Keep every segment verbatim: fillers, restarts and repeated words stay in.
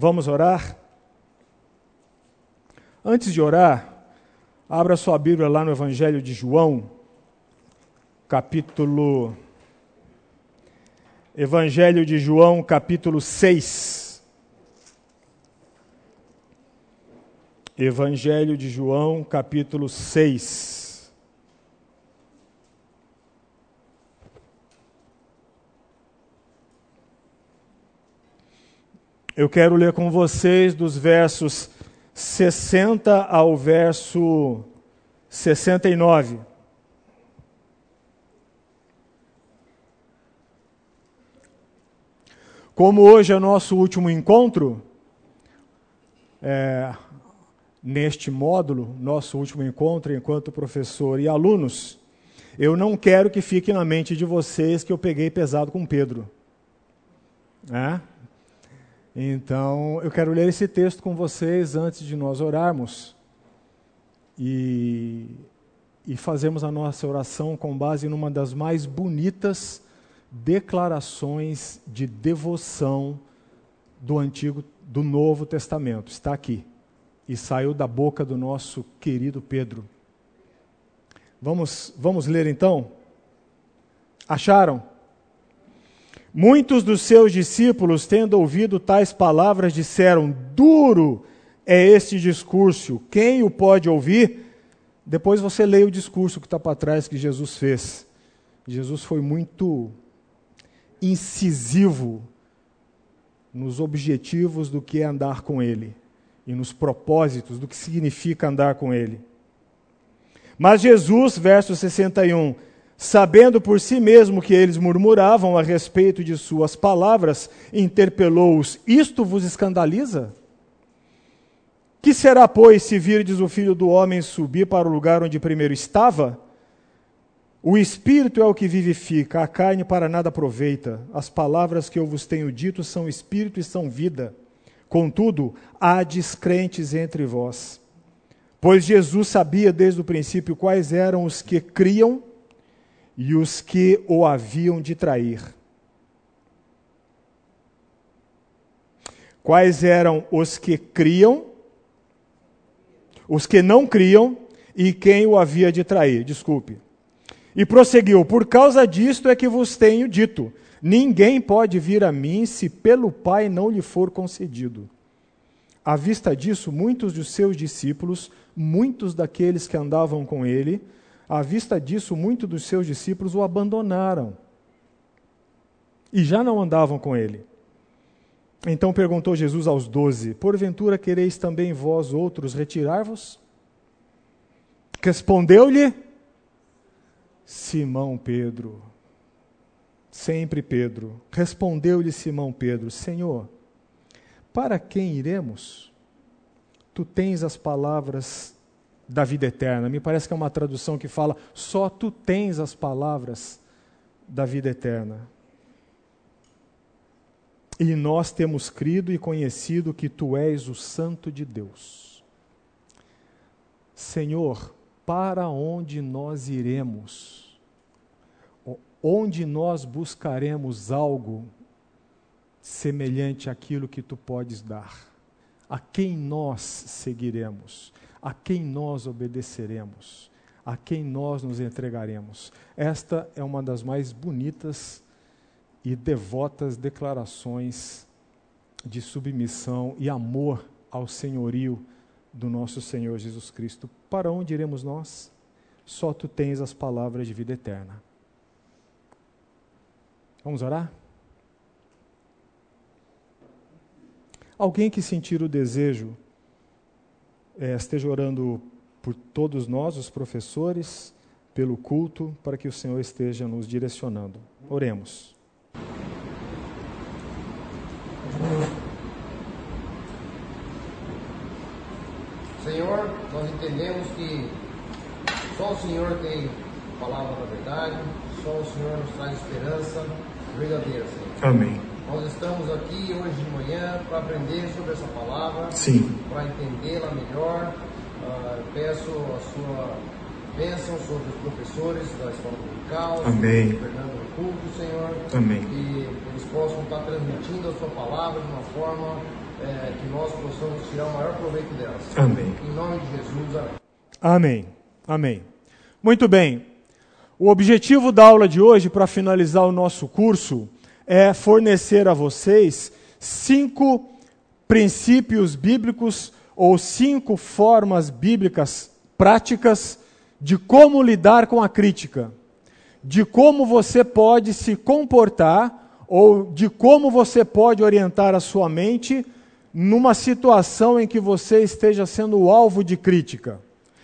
Vamos orar? Antes de orar, abra sua Bíblia lá no Evangelho de João, capítulo... Evangelho de João, capítulo seis. Evangelho de João, capítulo seis. Eu quero ler com vocês dos versos sessenta ao verso sessenta e nove. Como hoje é nosso último encontro, é, neste módulo, nosso último encontro enquanto professor e alunos, eu não quero que fique na mente de vocês que eu peguei pesado com Pedro. Né? Então, eu quero ler esse texto com vocês antes de nós orarmos e, e fazermos a nossa oração com base numa das mais bonitas declarações de devoção do Antigo, do Novo Testamento. Está aqui e saiu da boca do nosso querido Pedro. Vamos, vamos ler então? Acharam? Muitos dos seus discípulos, tendo ouvido tais palavras, disseram: duro é este discurso, quem o pode ouvir? Depois você lê o discurso que está para trás que Jesus fez. Jesus foi muito incisivo nos objetivos do que é andar com Ele e nos propósitos do que significa andar com Ele. Mas Jesus, verso sessenta e um, sabendo por si mesmo que eles murmuravam a respeito de suas palavras, interpelou-os: isto vos escandaliza? Que será, pois, se virdes o Filho do Homem subir para o lugar onde primeiro estava? O Espírito é o que vivifica, a carne para nada aproveita. As palavras que eu vos tenho dito são Espírito e são vida. Contudo, há descrentes entre vós. Pois Jesus sabia desde o princípio quais eram os que criam e os que o haviam de trair. Quais eram os que criam, os que não criam, e quem o havia de trair? Desculpe. E prosseguiu: por causa disto é que vos tenho dito, ninguém pode vir a mim se pelo Pai não lhe for concedido. À vista disso, muitos dos seus discípulos, muitos daqueles que andavam com ele, à vista disso, muitos dos seus discípulos o abandonaram e já não andavam com ele. Então perguntou Jesus aos doze: porventura quereis também vós outros retirar-vos? Respondeu-lhe Simão Pedro, sempre Pedro. Respondeu-lhe Simão Pedro: Senhor, para quem iremos? Tu tens as palavras da vida eterna. Me parece que é uma tradução que fala: só tu tens as palavras da vida eterna. E nós temos crido e conhecido que tu és o Santo de Deus. Senhor, para onde nós iremos? Onde nós buscaremos algo semelhante àquilo que tu podes dar? A quem nós seguiremos? A quem nós obedeceremos? A quem nós nos entregaremos? Esta é uma das mais bonitas e devotas declarações de submissão e amor ao senhorio do nosso Senhor Jesus Cristo. Para onde iremos nós? Só tu tens as palavras de vida eterna. Vamos orar? Alguém que sentir o desejo, É, esteja orando por todos nós, os professores, pelo culto, para que o Senhor esteja nos direcionando. Oremos. Senhor, nós entendemos que só o Senhor tem a palavra da verdade, só o Senhor nos traz esperança verdadeira, Senhor. Amém. Nós estamos aqui hoje de manhã para aprender sobre essa palavra, Sim. para entendê-la melhor. Uh, peço a sua bênção sobre os professores da Escola Dominical, Amém. Fernando Recurso, Senhor, Amém. Que eles possam estar transmitindo a sua palavra de uma forma é, que nós possamos tirar o maior proveito delas. Amém. Em nome de Jesus, amém. Amém. Amém. Muito bem. O objetivo da aula de hoje, para finalizar o nosso curso, é fornecer a vocês cinco princípios bíblicos ou cinco formas bíblicas práticas de como lidar com a crítica, de como você pode se comportar ou de como você pode orientar a sua mente numa situação em que você esteja sendo alvo de crítica.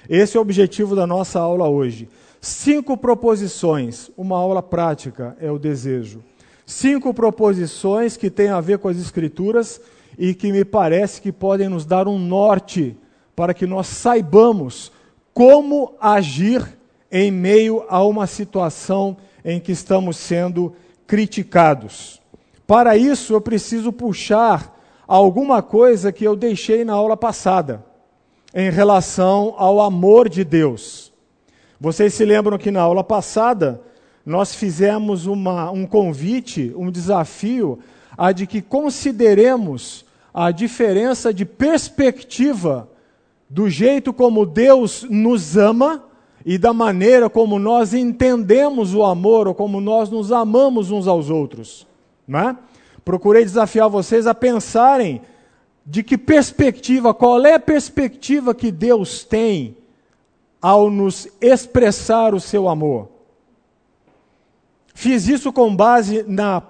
Esse é o objetivo da nossa aula hoje. Cinco proposições, uma aula prática é o desejo. Cinco proposições que têm a ver com as Escrituras e que me parece que podem nos dar um norte para que nós saibamos como agir em meio a uma situação em que estamos sendo criticados. Para isso, eu preciso puxar alguma coisa que eu deixei na aula passada, em relação ao amor de Deus. Vocês se lembram que na aula passada nós fizemos uma, um convite, um desafio, a de que consideremos a diferença de perspectiva do jeito como Deus nos ama e da maneira como nós entendemos o amor ou como nós nos amamos uns aos outros. Né? Procurei desafiar vocês a pensarem de que perspectiva, qual é a perspectiva que Deus tem ao nos expressar o seu amor. Fiz isso com base na,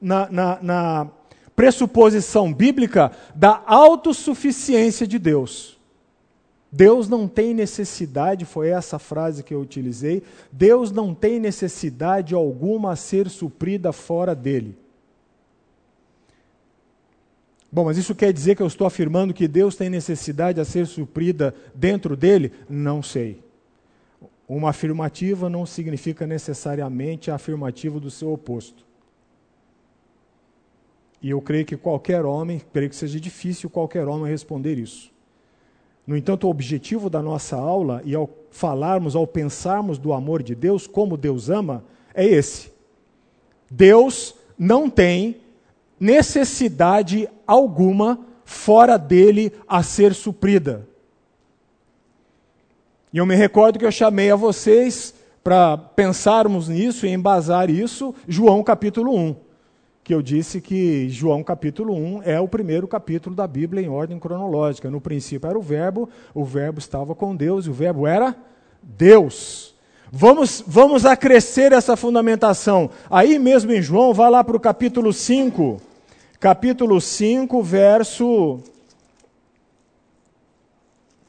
na, na, na pressuposição bíblica da autossuficiência de Deus. Deus não tem necessidade, foi essa frase que eu utilizei, Deus não tem necessidade alguma a ser suprida fora dele. Bom, mas isso quer dizer que eu estou afirmando que Deus tem necessidade a ser suprida dentro dele? Não sei. Uma afirmativa não significa necessariamente a afirmativa do seu oposto. E eu creio que qualquer homem, creio que seja difícil qualquer homem responder isso. No entanto, o objetivo da nossa aula, e ao falarmos, ao pensarmos do amor de Deus, como Deus ama, é esse. Deus não tem necessidade alguma fora dele a ser suprida. E eu me recordo que eu chamei a vocês para pensarmos nisso e embasar isso, João capítulo um, que eu disse que João capítulo um é o primeiro capítulo da Bíblia em ordem cronológica. No princípio era o verbo, o verbo estava com Deus e o verbo era Deus. Vamos, vamos acrescer essa fundamentação. Aí mesmo em João, vá lá para o capítulo cinco, capítulo cinco, verso...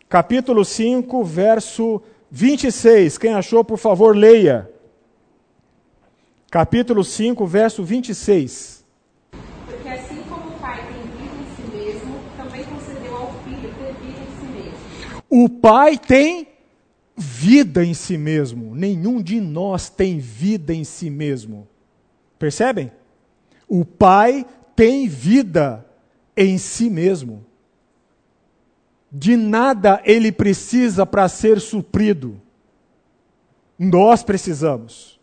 Capítulo cinco, verso vinte e seis. Quem achou, por favor, leia. Capítulo cinco, verso vinte e seis. Porque assim como o Pai tem vida em si mesmo, também concedeu ao Filho ter vida em si mesmo. O Pai tem vida em si mesmo. Nenhum de nós tem vida em si mesmo. Percebem? O Pai tem vida em si mesmo. De nada ele precisa para ser suprido. Nós precisamos.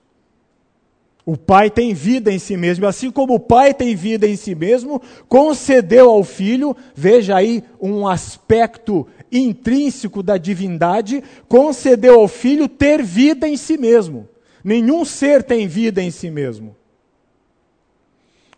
O Pai tem vida em si mesmo. Assim como o Pai tem vida em si mesmo, concedeu ao Filho, veja aí um aspecto intrínseco da divindade, concedeu ao Filho ter vida em si mesmo. Nenhum ser tem vida em si mesmo.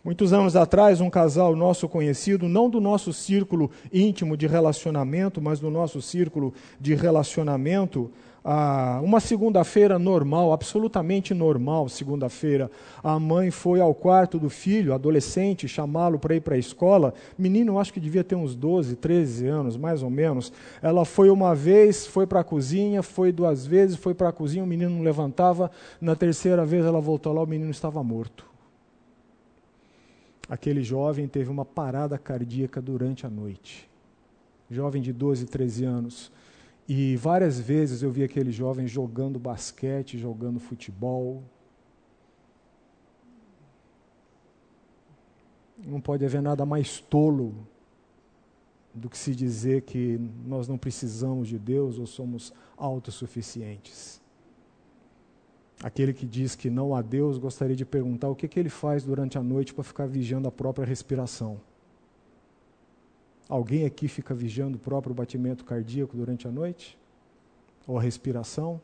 Muitos anos atrás, um casal nosso conhecido, não do nosso círculo íntimo de relacionamento, mas do nosso círculo de relacionamento, ah, uma segunda-feira normal, absolutamente normal, segunda-feira, a mãe foi ao quarto do filho, adolescente, chamá-lo para ir para a escola, menino, acho que devia ter uns doze, treze anos, mais ou menos, ela foi uma vez, foi para a cozinha, foi duas vezes, foi para a cozinha, o menino não levantava, na terceira vez ela voltou lá, o menino estava morto. Aquele jovem teve uma parada cardíaca durante a noite. Jovem de doze, treze anos. E várias vezes eu vi aquele jovem jogando basquete, jogando futebol. Não pode haver nada mais tolo do que se dizer que nós não precisamos de Deus ou somos autossuficientes. Aquele que diz que não há Deus, gostaria de perguntar o que, que ele faz durante a noite para ficar vigiando a própria respiração. Alguém aqui fica vigiando o próprio batimento cardíaco durante a noite? Ou a respiração?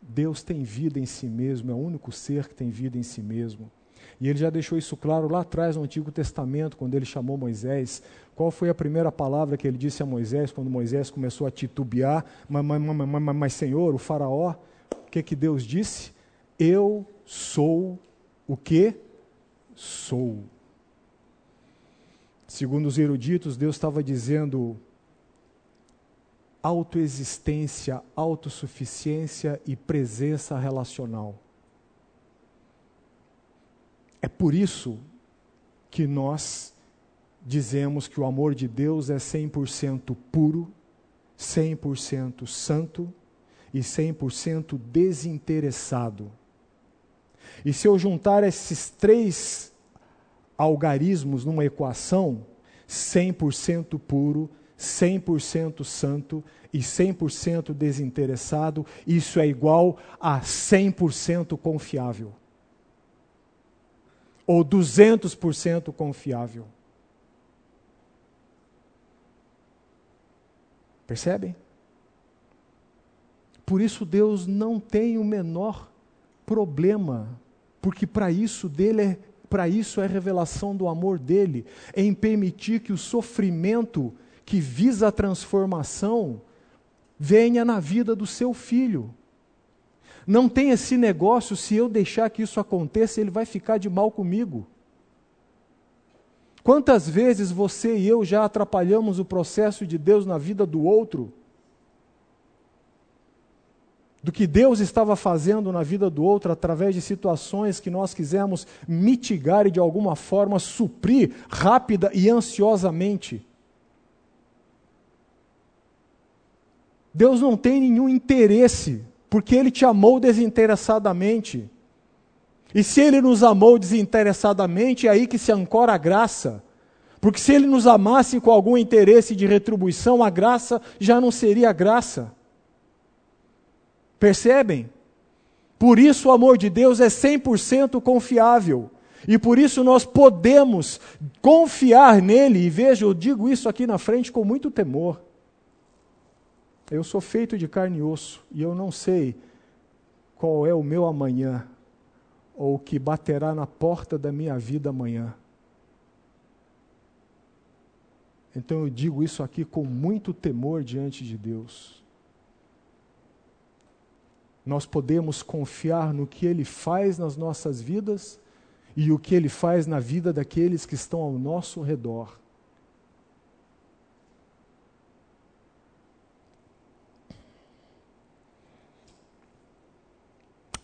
Deus tem vida em si mesmo, é o único ser que tem vida em si mesmo. E ele já deixou isso claro lá atrás no Antigo Testamento, quando ele chamou Moisés. Qual foi a primeira palavra que ele disse a Moisés, quando Moisés começou a titubear? Mas, mas, mas, mas, mas Senhor, o faraó, o que, que Deus disse? Eu sou o que sou. Segundo os eruditos, Deus estava dizendo autoexistência, autossuficiência e presença relacional. É por isso que nós dizemos que o amor de Deus é cem por cento puro, cem por cento santo e cem por cento desinteressado. E se eu juntar esses três algarismos numa equação, cem por cento puro, cem por cento santo e cem por cento desinteressado, isso é igual a cem por cento confiável. Ou duzentos por cento confiável. Percebem? Por isso Deus não tem o menor problema, porque para isso dele é, para isso é revelação do amor dele, em permitir que o sofrimento que visa a transformação venha na vida do seu filho. Não tem esse negócio, se eu deixar que isso aconteça, ele vai ficar de mal comigo. Quantas vezes você e eu já atrapalhamos o processo de Deus na vida do outro? Do que Deus estava fazendo na vida do outro através de situações que nós quisemos mitigar e de alguma forma suprir rápida e ansiosamente. Deus não tem nenhum interesse, porque Ele te amou desinteressadamente. E se Ele nos amou desinteressadamente, é aí que se ancora a graça. Porque se Ele nos amasse com algum interesse de retribuição, a graça já não seria graça. Percebem? Por isso o amor de Deus é cem por cento confiável. E por isso nós podemos confiar nele. E veja, eu digo isso aqui na frente com muito temor. Eu sou feito de carne e osso, e eu não sei qual é o meu amanhã, ou o que baterá na porta da minha vida amanhã. Então eu digo isso aqui com muito temor diante de Deus. Nós podemos confiar no que Ele faz nas nossas vidas, e o que Ele faz na vida daqueles que estão ao nosso redor.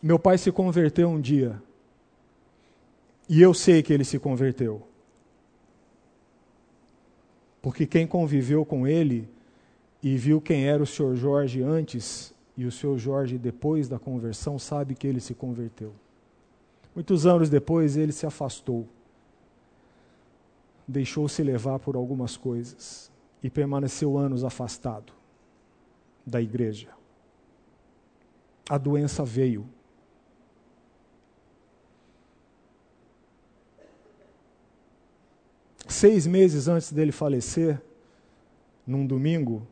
Meu pai se converteu um dia, e eu sei que ele se converteu, porque quem conviveu com ele e viu quem era o senhor Jorge antes e o senhor Jorge depois da conversão sabe que ele se converteu. Muitos anos depois ele se afastou, deixou-se levar por algumas coisas e permaneceu anos afastado da igreja. A doença veio. Seis meses antes dele falecer, num domingo,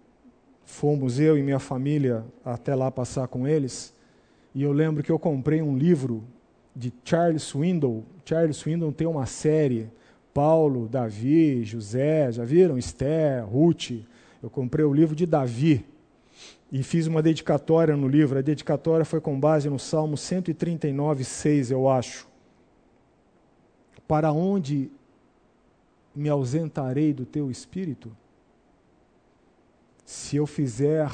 fomos eu e minha família até lá passar com eles, e eu lembro que eu comprei um livro de Charles Swindoll. Charles Swindoll tem uma série, Paulo, Davi, José, já viram? Esther, Ruth. Eu comprei o livro de Davi e fiz uma dedicatória no livro. A dedicatória foi com base no Salmo cento e trinta e nove, seis, eu acho. Para onde me ausentarei do teu espírito? Se eu fizer,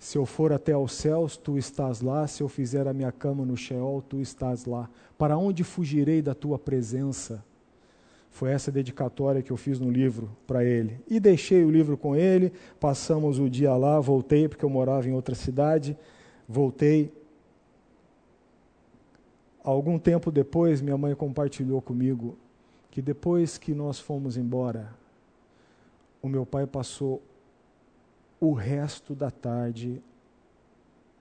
se eu for até aos céus, tu estás lá. Se eu fizer a minha cama no Sheol, tu estás lá. Para onde fugirei da tua presença? Foi essa dedicatória que eu fiz no livro para ele. E deixei o livro com ele, passamos o dia lá, voltei, porque eu morava em outra cidade, voltei. Algum tempo depois, minha mãe compartilhou comigo que depois que nós fomos embora, o meu pai passou o resto da tarde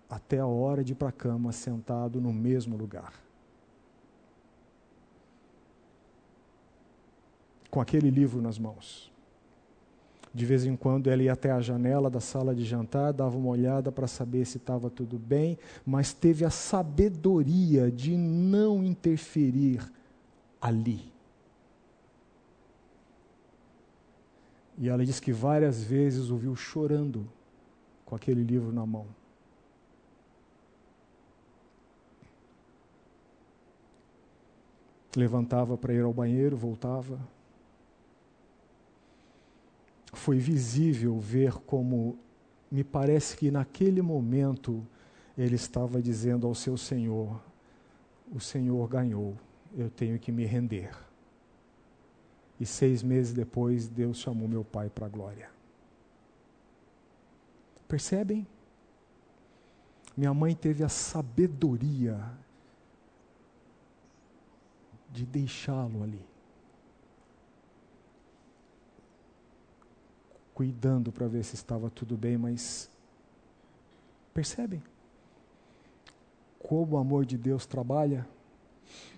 até a hora de ir para a cama sentado no mesmo lugar. Com aquele livro nas mãos. De vez em quando ela ia até a janela da sala de jantar, dava uma olhada para saber se estava tudo bem, mas teve a sabedoria de não interferir ali. E ela diz que várias vezes o viu chorando com aquele livro na mão. Levantava para ir ao banheiro, voltava. Foi visível ver como, me parece que naquele momento, ele estava dizendo ao seu Senhor: o Senhor ganhou, eu tenho que me render. E seis meses depois, Deus chamou meu pai para a glória. Percebem? Minha mãe teve a sabedoria de deixá-lo ali, cuidando para ver se estava tudo bem, mas percebem como o amor de Deus trabalha?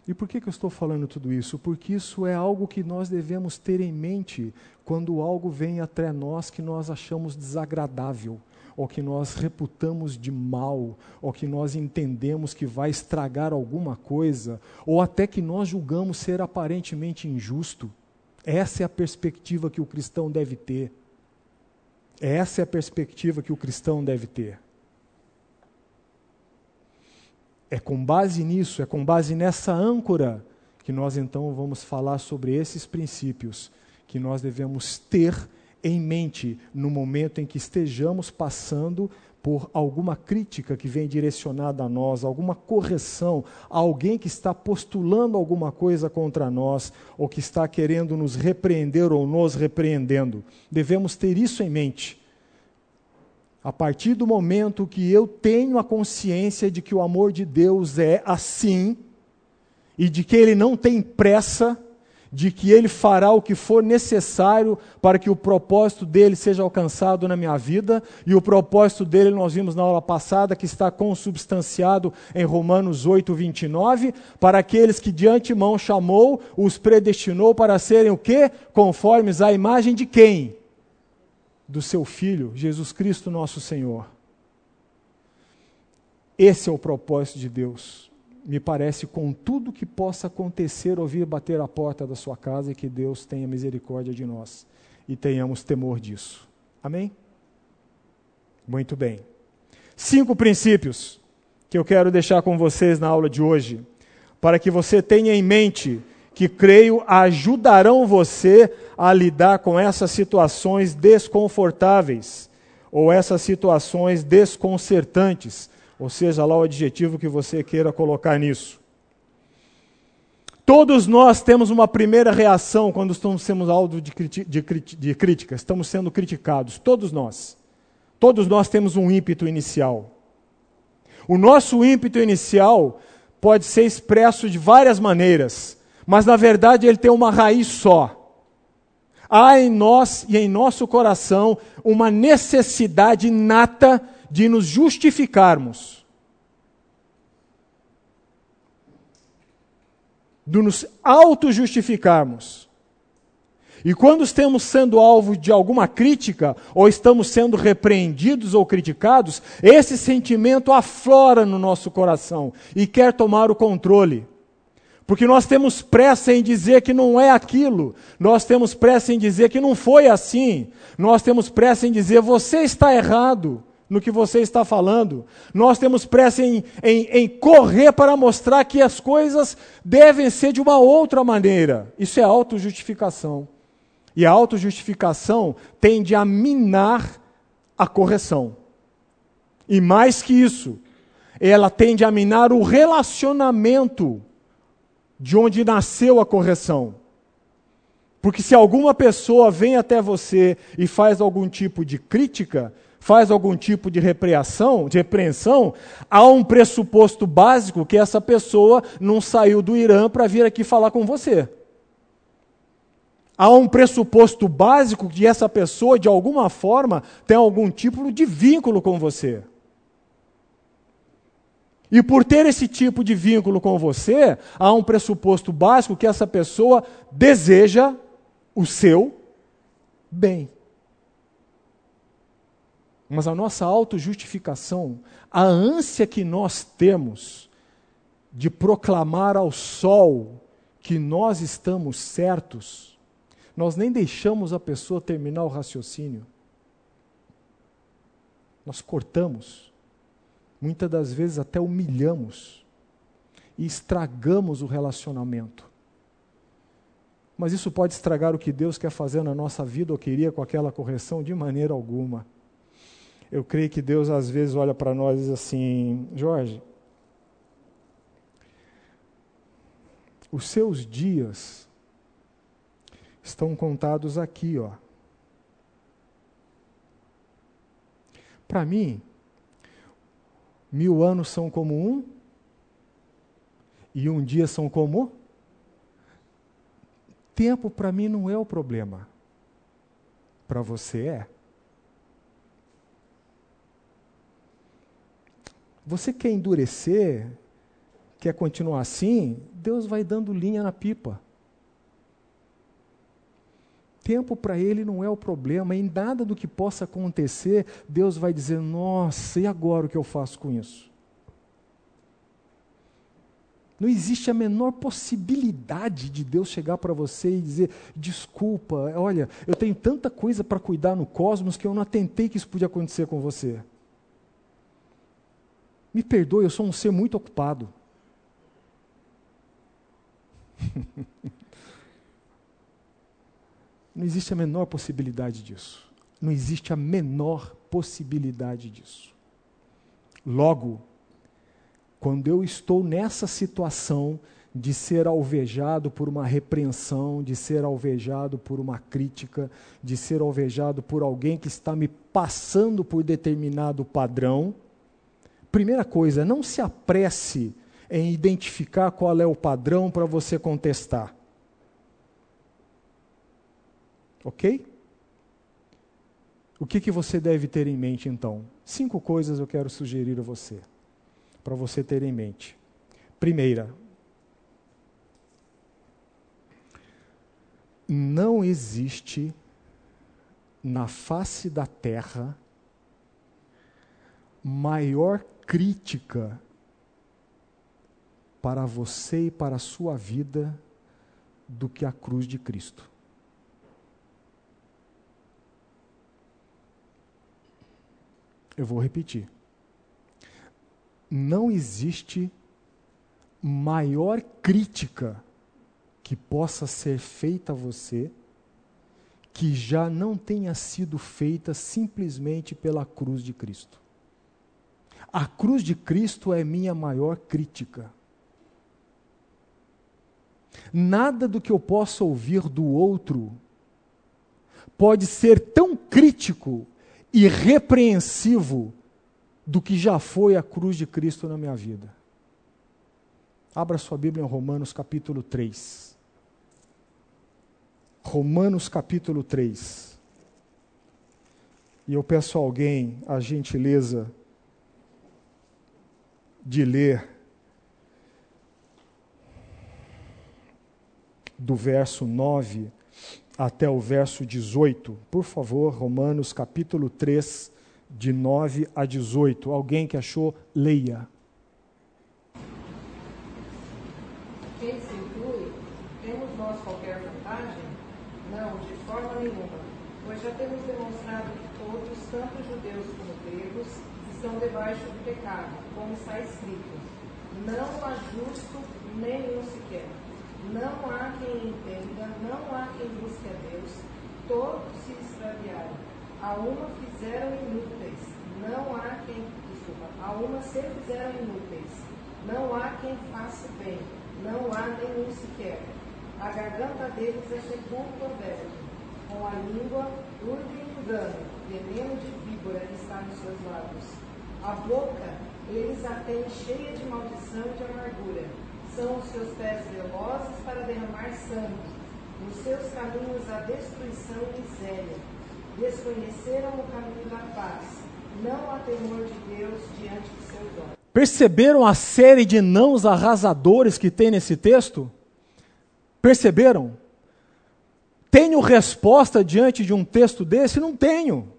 E por que que eu estou falando tudo isso? Porque isso é algo que nós devemos ter em mente quando algo vem até nós que nós achamos desagradável, ou que nós reputamos de mal, ou que nós entendemos que vai estragar alguma coisa, ou até que nós julgamos ser aparentemente injusto. Essa é a perspectiva que o cristão deve ter. Essa é a perspectiva que o cristão deve ter. É com base nisso, é com base nessa âncora, que nós então vamos falar sobre esses princípios que nós devemos ter em mente no momento em que estejamos passando por alguma crítica que vem direcionada a nós, alguma correção, alguém que está postulando alguma coisa contra nós, ou que está querendo nos repreender ou nos repreendendo. Devemos ter isso em mente. A partir do momento que eu tenho a consciência de que o amor de Deus é assim, e de que Ele não tem pressa, de que Ele fará o que for necessário para que o propósito dEle seja alcançado na minha vida, e o propósito dEle nós vimos na aula passada, que está consubstanciado em Romanos oito, vinte e nove, para aqueles que de antemão chamou, os predestinou para serem o quê? Conformes à imagem de quem? Do seu Filho, Jesus Cristo nosso Senhor. Esse é o propósito de Deus. Me parece, com tudo que possa acontecer, ouvir bater a porta da sua casa, e que Deus tenha misericórdia de nós e tenhamos temor disso. Amém? Muito bem. Cinco princípios que eu quero deixar com vocês na aula de hoje, para que você tenha em mente, que creio ajudarão você a lidar com essas situações desconfortáveis, ou essas situações desconcertantes, ou seja lá o adjetivo que você queira colocar nisso. Todos nós temos uma primeira reação quando estamos sendo alvo de, criti- de, crit- de críticas, estamos sendo criticados, todos nós. Todos nós temos um ímpeto inicial. O nosso ímpeto inicial pode ser expresso de várias maneiras, mas na verdade ele tem uma raiz só. Há em nós e em nosso coração uma necessidade inata de nos justificarmos, de nos auto-justificarmos. E quando estamos sendo alvo de alguma crítica, ou estamos sendo repreendidos ou criticados, esse sentimento aflora no nosso coração e quer tomar o controle. Porque nós temos pressa em dizer que não é aquilo, nós temos pressa em dizer que não foi assim, nós temos pressa em dizer você está errado no que você está falando, nós temos pressa em, em, em correr para mostrar que as coisas devem ser de uma outra maneira. Isso é autojustificação. E a autojustificação tende a minar a correção. E mais que isso, ela tende a minar o relacionamento de onde nasceu a correção. Porque se alguma pessoa vem até você e faz algum tipo de crítica, faz algum tipo de repreensão, de repreensão, há um pressuposto básico que essa pessoa não saiu do Irã para vir aqui falar com você. Há um pressuposto básico que essa pessoa, de alguma forma, tem algum tipo de vínculo com você. E por ter esse tipo de vínculo com você, há um pressuposto básico que essa pessoa deseja o seu bem. Mas a nossa autojustificação, a ânsia que nós temos de proclamar ao sol que nós estamos certos, nós nem deixamos a pessoa terminar o raciocínio. Nós cortamos, muitas das vezes até humilhamos e estragamos o relacionamento. Mas isso pode estragar o que Deus quer fazer na nossa vida ou queria com aquela correção? De maneira alguma. Eu creio que Deus às vezes olha para nós e diz assim: Jorge, os seus dias estão contados aqui, ó. Para mim, mil anos são como um, e um dia são como? Tempo para mim não é o problema. Para você é. Você quer endurecer, quer continuar assim, Deus vai dando linha na pipa. Tempo para ele não é o problema, em nada do que possa acontecer, Deus vai dizer: nossa, e agora o que eu faço com isso? Não existe a menor possibilidade de Deus chegar para você e dizer: desculpa, olha, eu tenho tanta coisa para cuidar no cosmos que eu não atentei que isso podia acontecer com você. Me perdoe, eu sou um ser muito ocupado. Não existe a menor possibilidade disso. Não existe a menor possibilidade disso. Logo, quando eu estou nessa situação de ser alvejado por uma repreensão, de ser alvejado por uma crítica, de ser alvejado por alguém que está me passando por determinado padrão, primeira coisa, não se apresse em identificar qual é o padrão para você contestar. Ok? O que que você deve ter em mente, então? Cinco coisas eu quero sugerir a você, para você ter em mente. Primeira, não existe na face da terra maior crítica para você e para a sua vida do que a cruz de Cristo. Eu vou repetir. Não existe maior crítica que possa ser feita a você que já não tenha sido feita simplesmente pela cruz de Cristo. A cruz de Cristo é minha maior crítica. Nada do que eu possa ouvir do outro pode ser tão crítico e repreensivo do que já foi a cruz de Cristo na minha vida. Abra sua Bíblia em Romanos capítulo três. Romanos capítulo três. E eu peço a alguém a gentileza de ler do verso nove até o verso dezoito. Por favor, Romanos capítulo três, de nove a dezoito. Alguém que achou, leia. Quem se inclui, temos nós qualquer vantagem? Não, de forma nenhuma, pois já temos demonstrado que todos, tanto judeus como gregos, estão debaixo do pecado, como está escrito: não há justo nenhum sequer, não há quem entenda, não há quem busque a Deus, todos se extraviaram, a uma fizeram inúteis, não há quem, desculpa, a uma se fizeram inúteis, não há quem faça o bem, não há nenhum sequer, a garganta deles é sepulcro aberto, com a língua urbe e engano, veneno de víbora está nos seus lábios. A boca eles a têm cheia de maldição e de amargura. São os seus pés velosos para derramar sangue. Nos seus caminhos a destruição e miséria. Desconheceram o caminho da paz. Não há temor de Deus diante de seus olhos. Perceberam a série de nãos arrasadores que tem nesse texto? Perceberam? Tenho resposta diante de um texto desse? Não tenho.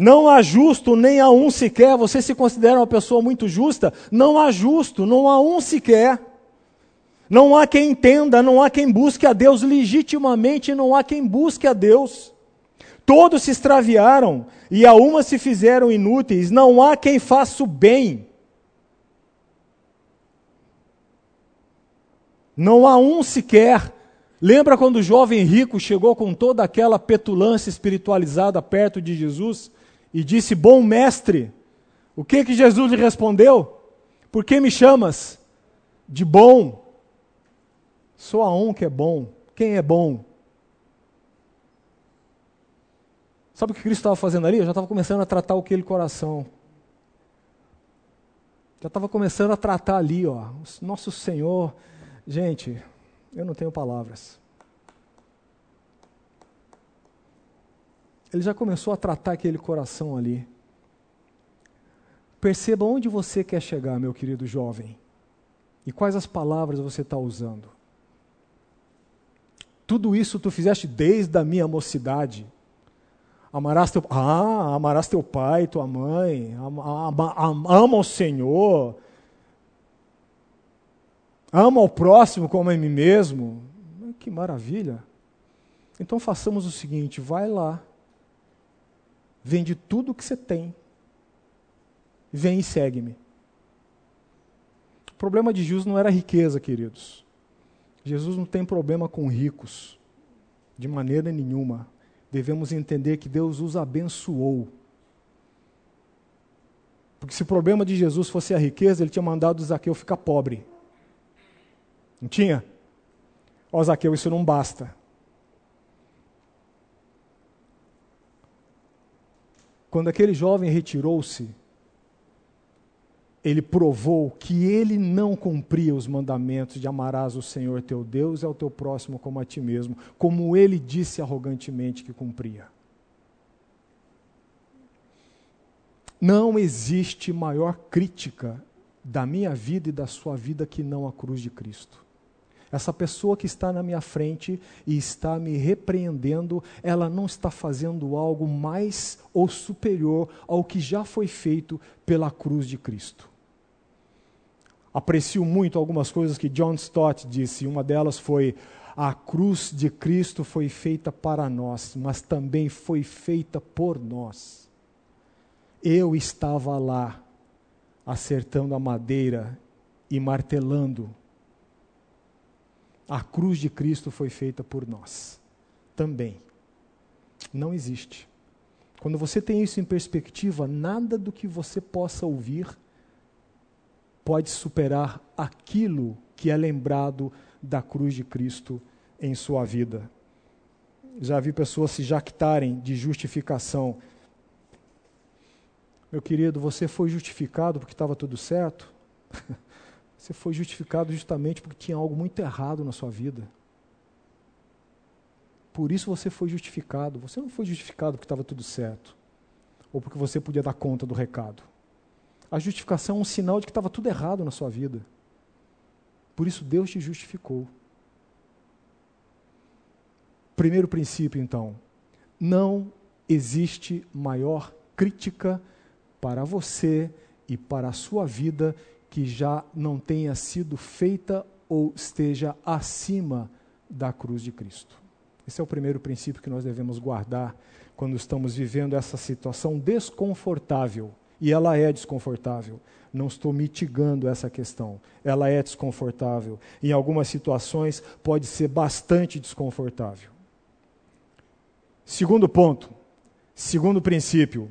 Não há justo, nem há um sequer. Você se considera uma pessoa muito justa? Não há justo, não há um sequer. Não há quem entenda, não há quem busque a Deus legitimamente, não há quem busque a Deus. Todos se extraviaram e a uma se fizeram inúteis. Não há quem faça o bem. Não há um sequer. Lembra quando o jovem rico chegou com toda aquela petulância espiritualizada perto de Jesus e disse: bom mestre. O que que Jesus lhe respondeu? Por que me chamas de bom? Só há um que é bom. Quem é bom? Sabe o que Cristo estava fazendo ali? Eu já estava começando a tratar aquele coração. Já estava começando a tratar ali, ó. Nosso Senhor. Gente, eu não tenho palavras. Ele já começou a tratar aquele coração ali. Perceba onde você quer chegar, meu querido jovem. E quais as palavras você está usando. Tudo isso tu fizeste desde a minha mocidade. Amarás teu, ah, amarás teu pai, tua mãe. Ama, ama, ama o Senhor. Ama ao próximo como a mim mesmo. Que maravilha. Então façamos o seguinte, vai lá, vende tudo o que você tem, vem e segue-me. O problema de Jesus não era riqueza, queridos. Jesus não tem problema com ricos, de maneira nenhuma. Devemos entender que Deus os abençoou. Porque se o problema de Jesus fosse a riqueza, ele tinha mandado Zaqueu ficar pobre. Não tinha? Ó, Zaqueu, isso não basta. Quando aquele jovem retirou-se, ele provou que ele não cumpria os mandamentos de amarás o Senhor teu Deus e ao teu próximo como a ti mesmo, como ele disse arrogantemente que cumpria. Não existe maior crítica da minha vida e da sua vida que não a cruz de Cristo. Essa pessoa que está na minha frente e está me repreendendo, ela não está fazendo algo mais ou superior ao que já foi feito pela cruz de Cristo. Aprecio muito algumas coisas que John Stott disse, e uma delas foi: a cruz de Cristo foi feita para nós, mas também foi feita por nós. Eu estava lá, acertando a madeira e martelando. A cruz de Cristo foi feita por nós também. Não existe. Quando você tem isso em perspectiva, nada do que você possa ouvir pode superar aquilo que é lembrado da cruz de Cristo em sua vida. Já vi pessoas se jactarem de justificação. Meu querido, você foi justificado porque estava tudo certo? Você foi justificado justamente porque tinha algo muito errado na sua vida. Por isso você foi justificado. Você não foi justificado porque estava tudo certo. Ou porque você podia dar conta do recado. A justificação é um sinal de que estava tudo errado na sua vida. Por isso Deus te justificou. Primeiro princípio, então. Não existe maior crítica para você e para a sua vida que já não tenha sido feita ou esteja acima da cruz de Cristo. Esse é o primeiro princípio que nós devemos guardar quando estamos vivendo essa situação desconfortável. E ela é desconfortável. Não estou mitigando essa questão. Ela é desconfortável. Em algumas situações pode ser bastante desconfortável. Segundo ponto, segundo princípio,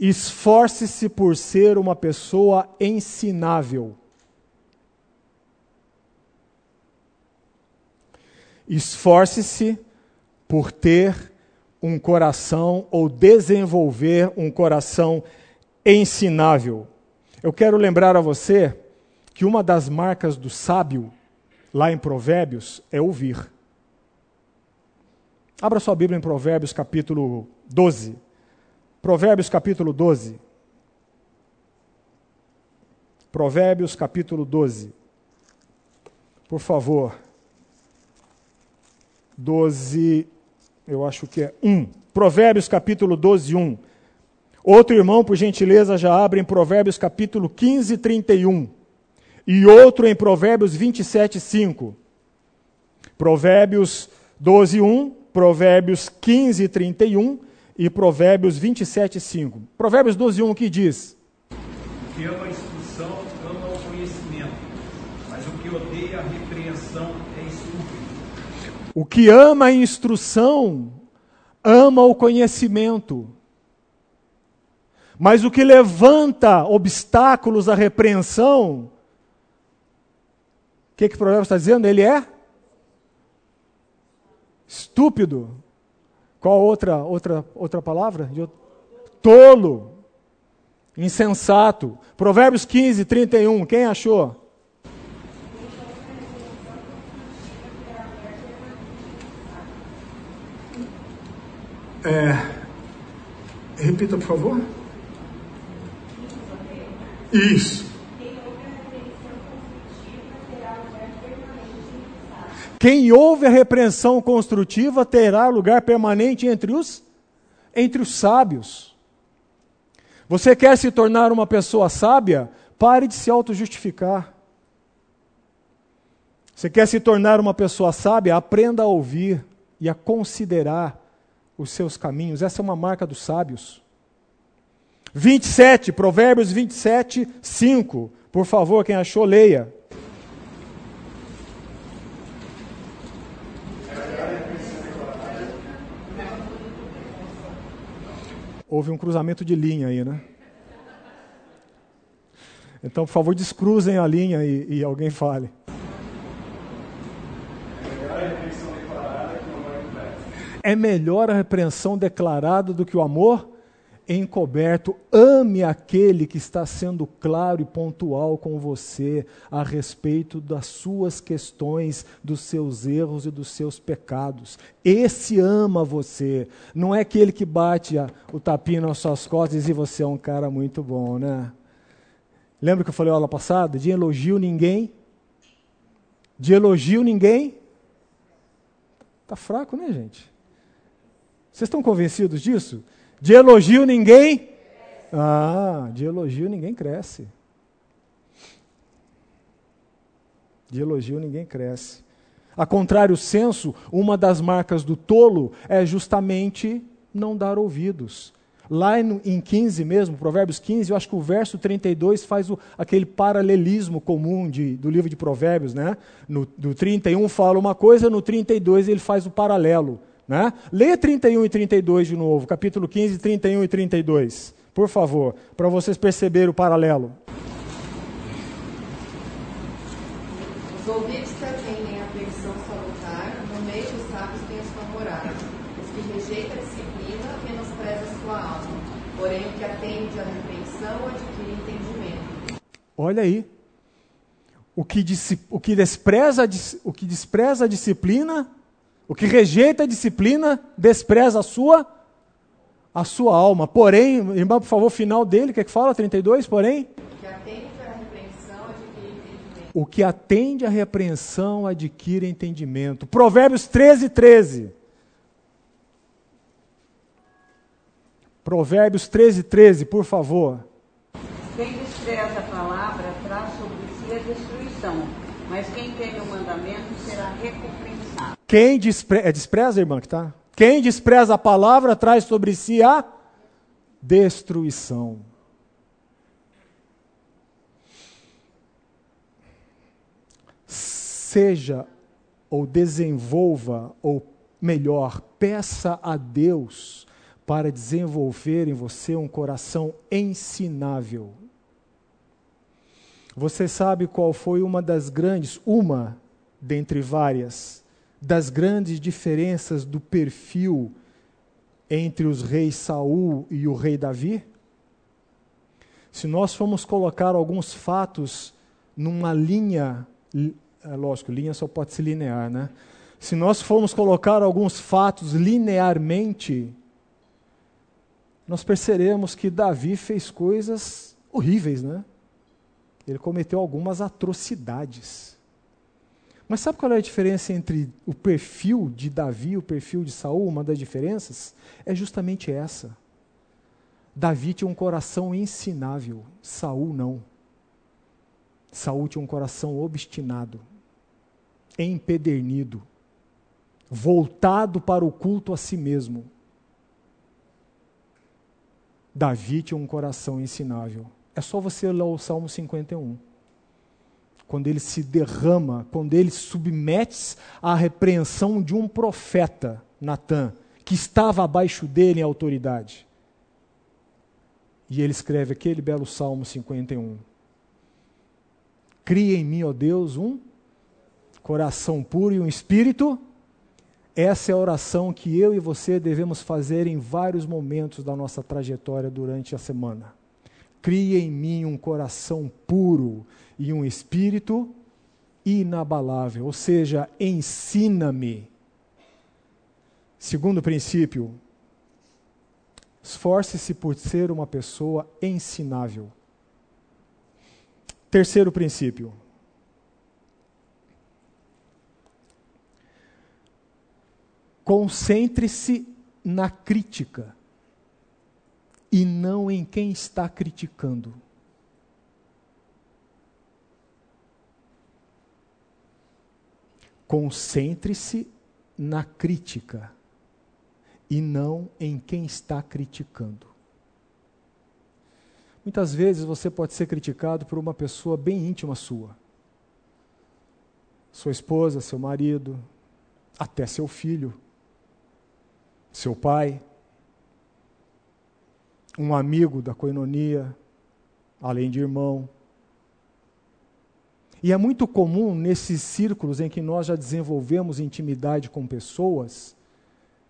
esforce-se por ser uma pessoa ensinável. Esforce-se por ter um coração ou desenvolver um coração ensinável. Eu quero lembrar a você que uma das marcas do sábio, lá em Provérbios, é ouvir. Abra sua Bíblia em Provérbios capítulo doze. Provérbios capítulo doze. Provérbios capítulo doze. Por favor. doze, eu acho que é um. Provérbios capítulo doze, um. Outro irmão, por gentileza, já abre em Provérbios capítulo quinze, trinta e um. E outro em Provérbios vinte e sete, cinco. Provérbios doze, um, Provérbios quinze, trinta e um e Provérbios vinte e sete, cinco. Provérbios doze, um, que diz? O que ama a instrução, ama o conhecimento, mas o que odeia a repreensão é estúpido. O que ama a instrução, ama o conhecimento. Mas o que levanta obstáculos à repreensão, o que, que o Provérbios está dizendo? Ele é estúpido. Qual outra, outra, outra palavra? Tolo. Insensato. Provérbios quinze, trinta e um. Quem achou? É, repita, por favor. Isso. Quem ouve a repreensão construtiva terá lugar permanente entre os, entre os sábios. Você quer se tornar uma pessoa sábia? Pare de se autojustificar. Você quer se tornar uma pessoa sábia? Aprenda a ouvir e a considerar os seus caminhos. Essa é uma marca dos sábios. vinte e sete, Provérbios vinte e sete, cinco. Por favor, quem achou, leia. Houve um cruzamento de linha aí, né? Então, por favor, descruzem a linha e, e alguém fale. É melhor a repreensão declarada do que o amor encoberto. Ame aquele que está sendo claro e pontual com você a respeito das suas questões, dos seus erros e dos seus pecados. Esse ama você. Não é aquele que bate a, o tapinha nas suas costas e você é um cara muito bom, né? Lembra que eu falei na aula passada? De elogio ninguém. De elogio ninguém. Tá fraco, né, gente? Vocês estão convencidos disso? De elogio ninguém? Ah, de elogio ninguém cresce. De elogio ninguém cresce. A contrário senso, uma das marcas do tolo é justamente não dar ouvidos. Lá em quinze mesmo, Provérbios quinze, eu acho que o verso trinta e dois faz o, aquele paralelismo comum de, do livro de Provérbios, né? No, do trinta e um fala uma coisa, no trinta e dois ele faz o paralelo. Né? Leia trinta e um e trinta e dois de novo, capítulo quinze, trinta e um e trinta e dois, por favor, para vocês perceberem o paralelo. Os ouvidos que atendem à perdição salutar, no meio dos sábios tem a sua morada. Os que rejeitam a disciplina, menospreza a sua alma. Porém, o que atende à repreensão adquire entendimento. Olha aí. O que, o que, despreza, o que despreza a disciplina... O que rejeita a disciplina, despreza a sua, a sua alma. Porém, irmão, por favor, final dele, o que é que fala? trinta e dois, porém? O que atende à repreensão adquire entendimento. O que atende à repreensão adquire entendimento. Provérbios treze, treze. Provérbios treze, treze, por favor. Quem despreza a palavra traz sobre si a destruição, mas quem teme o mandamento será recompensado. Quem despreza, é despreza, irmã, que tá? Quem despreza a palavra traz sobre si a destruição. Seja ou desenvolva, ou melhor, peça a Deus para desenvolver em você um coração ensinável. Você sabe qual foi uma das grandes, uma dentre várias, das grandes diferenças do perfil entre os reis Saul e o rei Davi? Se nós formos colocar alguns fatos numa linha, é lógico, linha só pode ser linear, né? Se nós formos colocar alguns fatos linearmente, nós perceberemos que Davi fez coisas horríveis, né? Ele cometeu algumas atrocidades. Mas sabe qual é a diferença entre o perfil de Davi e o perfil de Saul? Uma das diferenças é justamente essa. Davi tinha um coração ensinável, Saul não. Saul tinha um coração obstinado, empedernido, voltado para o culto a si mesmo. Davi tinha um coração ensinável. É só você ler o Salmo cinquenta e um. Quando ele se derrama, quando ele submete-se à repreensão de um profeta, Natã, que estava abaixo dele em autoridade. E ele escreve aquele belo Salmo cinquenta e um. Cria em mim, ó Deus, um coração puro e um espírito. Essa é a oração que eu e você devemos fazer em vários momentos da nossa trajetória durante a semana. Cria em mim um coração puro e um espírito inabalável. Ou seja, ensina-me. Segundo princípio, esforce-se por ser uma pessoa ensinável. Terceiro princípio. Concentre-se na crítica e não em quem está criticando. Concentre-se na crítica e não em quem está criticando. Muitas vezes você pode ser criticado por uma pessoa bem íntima sua. Sua esposa, seu marido, até seu filho, seu pai, um amigo da coinonia, além de irmão. E é muito comum nesses círculos em que nós já desenvolvemos intimidade com pessoas,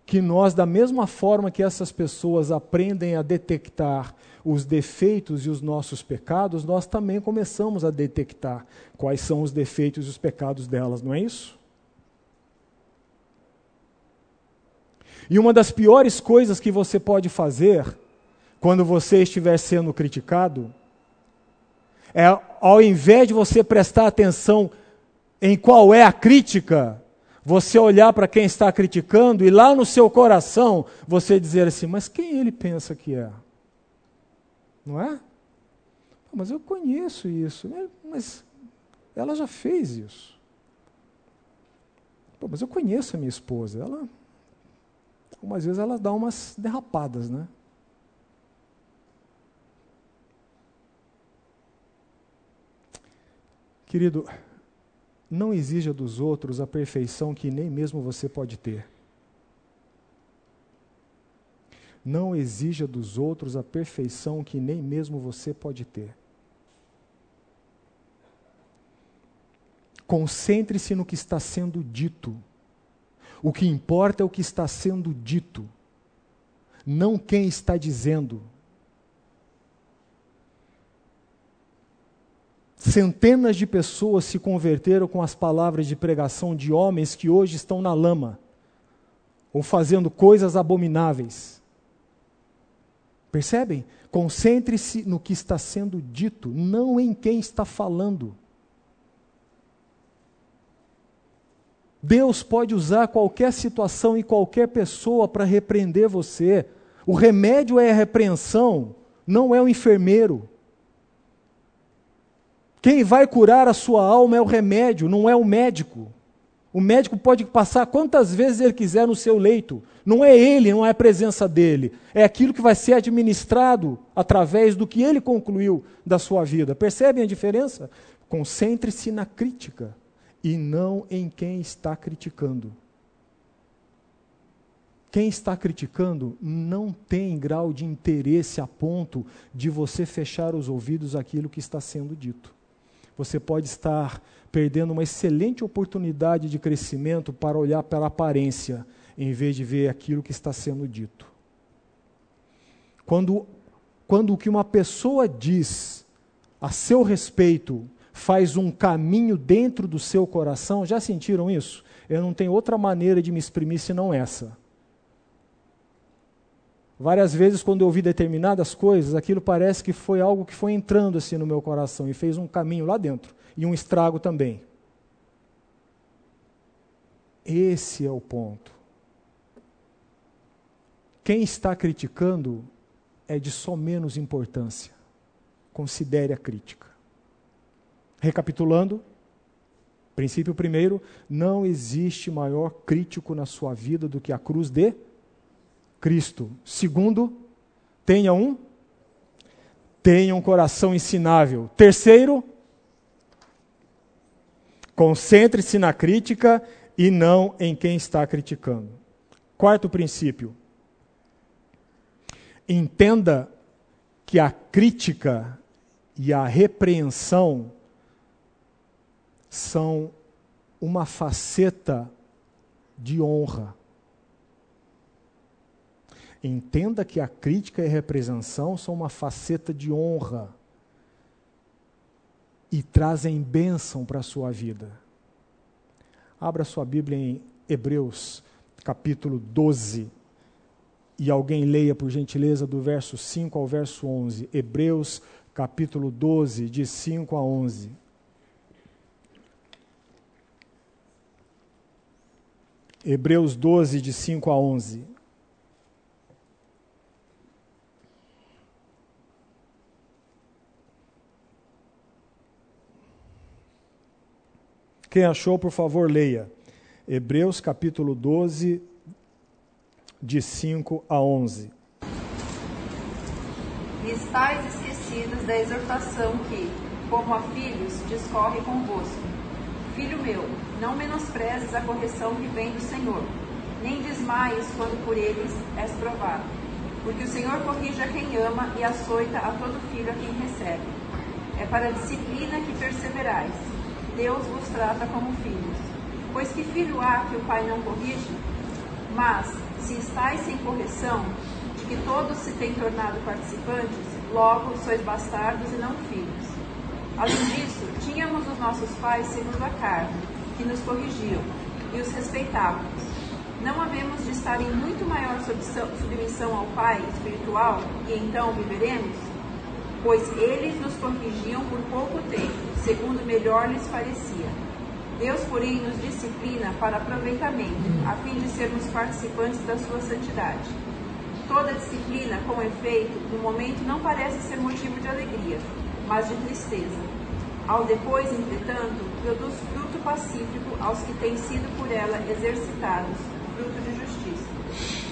que nós, da mesma forma que essas pessoas aprendem a detectar os defeitos e os nossos pecados, nós também começamos a detectar quais são os defeitos e os pecados delas, não é isso? E uma das piores coisas que você pode fazer quando você estiver sendo criticado é, ao invés de você prestar atenção em qual é a crítica, você olhar para quem está criticando e lá no seu coração você dizer assim, mas quem ele pensa que é? Não é? Mas eu conheço isso, mas ela já fez isso. Pô, mas eu conheço a minha esposa, ela... Algumas vezes ela dá umas derrapadas, né? Querido, não exija dos outros a perfeição que nem mesmo você pode ter. Não exija dos outros a perfeição que nem mesmo você pode ter. Concentre-se no que está sendo dito. O que importa é o que está sendo dito, não quem está dizendo. Centenas de pessoas se converteram com as palavras de pregação de homens que hoje estão na lama, ou fazendo coisas abomináveis. Percebem? Concentre-se no que está sendo dito, não em quem está falando. Deus pode usar qualquer situação e qualquer pessoa para repreender você. O remédio é a repreensão, não é o enfermeiro. Quem vai curar a sua alma é o remédio, não é o médico. O médico pode passar quantas vezes ele quiser no seu leito. Não é ele, não é a presença dele. É aquilo que vai ser administrado através do que ele concluiu da sua vida. Percebem a diferença? Concentre-se na crítica e não em quem está criticando. Quem está criticando não tem grau de interesse a ponto de você fechar os ouvidos àquilo que está sendo dito. Você pode estar perdendo uma excelente oportunidade de crescimento para olhar pela aparência, em vez de ver aquilo que está sendo dito. Quando, quando o que uma pessoa diz a seu respeito faz um caminho dentro do seu coração, já sentiram isso? Eu não tenho outra maneira de me exprimir senão essa. Várias vezes quando eu ouvi determinadas coisas, aquilo parece que foi algo que foi entrando assim no meu coração e fez um caminho lá dentro, e um estrago também. Esse é o ponto. Quem está criticando é de só menos importância. Considere a crítica. Recapitulando, princípio primeiro, não existe maior crítico na sua vida do que a cruz de Cristo. Segundo, tenha um, tenha um coração ensinável. Terceiro, concentre-se na crítica e não em quem está criticando. Quarto princípio, entenda que a crítica e a repreensão são uma faceta de honra. Entenda que a crítica e a repreensão são uma faceta de honra e trazem bênção para a sua vida. Abra sua Bíblia em Hebreus, capítulo doze, e alguém leia, por gentileza, do verso cinco ao verso onze. Hebreus, capítulo doze, de cinco a onze. Hebreus doze, de cinco a onze. Quem achou, por favor, leia. Hebreus, capítulo doze, de cinco a onze. E estáis esquecidos da exortação que, como a filhos, discorre convosco. Filho meu, não menosprezes a correção que vem do Senhor, nem desmaies quando por eles és provado. Porque o Senhor corrige a quem ama e açoita a todo filho a quem recebe. É para a disciplina que perseverais. Deus vos trata como filhos. Pois que filho há que o pai não corrige? Mas, se estáis sem correção, de que todos se têm tornado participantes, logo sois bastardos e não filhos. Além disso, tínhamos os nossos pais segundo a carne, que nos corrigiam, e os respeitávamos. Não havemos de estar em muito maior submissão ao Pai espiritual, e então viveremos? Pois eles nos corrigiam por pouco tempo, segundo melhor lhes parecia. Deus, porém, nos disciplina para aproveitamento, a fim de sermos participantes da sua santidade. Toda disciplina, com efeito, no momento não parece ser motivo de alegria, mas de tristeza. Ao depois, entretanto, produz fruto pacífico aos que têm sido por ela exercitados, fruto de justiça.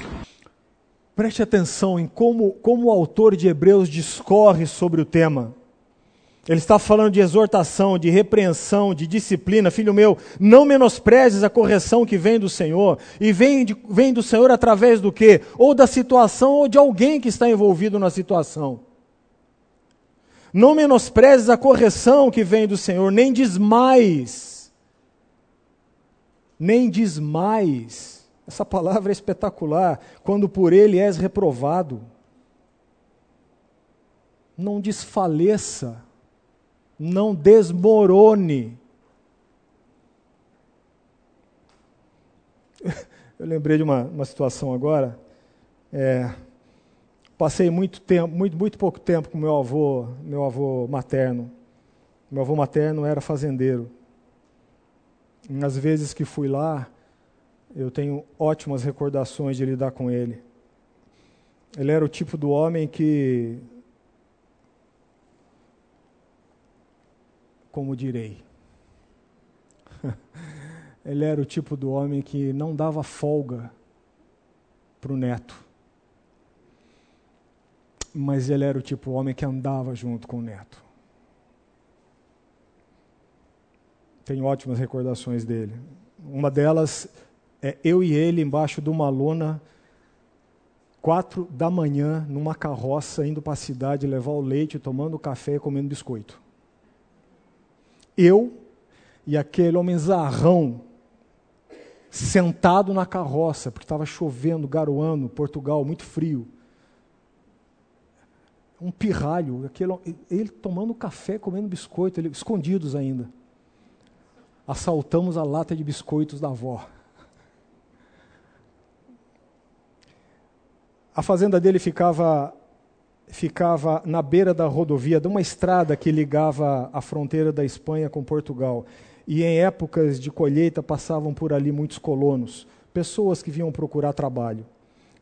Preste atenção em como, como o autor de Hebreus discorre sobre o tema. Ele está falando de exortação, de repreensão, de disciplina. Filho meu, não menosprezes a correção que vem do Senhor. E vem, de, vem do Senhor através do quê? Ou da situação ou de alguém que está envolvido na situação. Não menosprezes a correção que vem do Senhor, nem desmais. Nem desmais. Essa palavra é espetacular. Quando por ele és reprovado. Não desfaleça. Não desmorone. Eu lembrei de uma, uma situação agora. É... Passei muito tempo, muito, muito pouco tempo com meu avô, meu avô materno. Meu avô materno era fazendeiro. E às vezes que fui lá, eu tenho ótimas recordações de lidar com ele. Ele era o tipo do homem que, como direi, ele era o tipo do homem que não dava folga para o neto. Mas ele era o tipo de homem que andava junto com o neto. Tenho ótimas recordações dele. Uma delas é eu e ele embaixo de uma lona, quatro da manhã, numa carroça, indo para a cidade levar o leite, tomando café e comendo biscoito. Eu e aquele homem zarrão, sentado na carroça, porque estava chovendo, garoando, Portugal, muito frio. Um pirralho, aquele, ele tomando café, comendo biscoito, ele, escondidos ainda. Assaltamos a lata de biscoitos da avó. A fazenda dele ficava, ficava na beira da rodovia, de uma estrada que ligava a fronteira da Espanha com Portugal. E em épocas de colheita passavam por ali muitos colonos, pessoas que vinham procurar trabalho.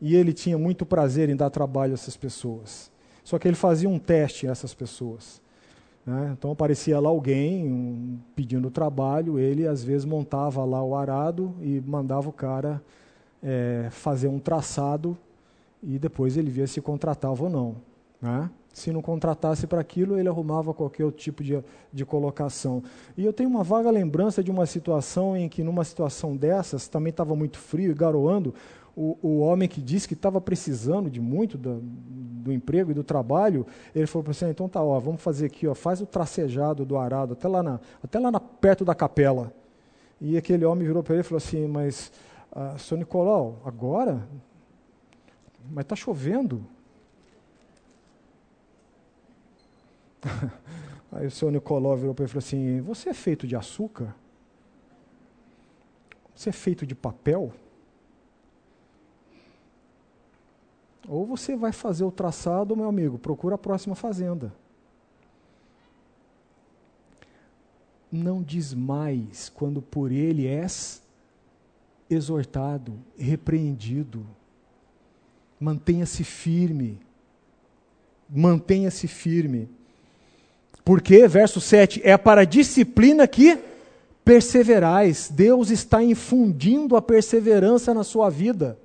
E ele tinha muito prazer em dar trabalho a essas pessoas. Só que ele fazia um teste a essas pessoas. Né? Então aparecia lá alguém um, pedindo trabalho, ele às vezes montava lá o arado e mandava o cara é, fazer um traçado e depois ele via se contratava ou não. Né? Se não contratasse para aquilo, ele arrumava qualquer tipo de, de colocação. E eu tenho uma vaga lembrança de uma situação em que, numa situação dessas, também estava muito frio e garoando, O, o homem que disse que estava precisando de muito do, do emprego e do trabalho, ele falou para você, então tá, ó, vamos fazer aqui, ó, faz o tracejado do arado até lá, na, até lá na, perto da capela. E aquele homem virou para ele e falou assim, mas, ah, senhor Nicolau, agora? Mas está chovendo. Aí o senhor Nicolau virou para ele e falou assim, você é feito de açúcar? Você é feito de papel? Ou você vai fazer o traçado, meu amigo, procura a próxima fazenda. Não desmais quando por ele és exortado, repreendido. Mantenha-se firme. Mantenha-se firme. Porque, verso sete, é para a disciplina que perseverais. Deus está infundindo a perseverança na sua vida.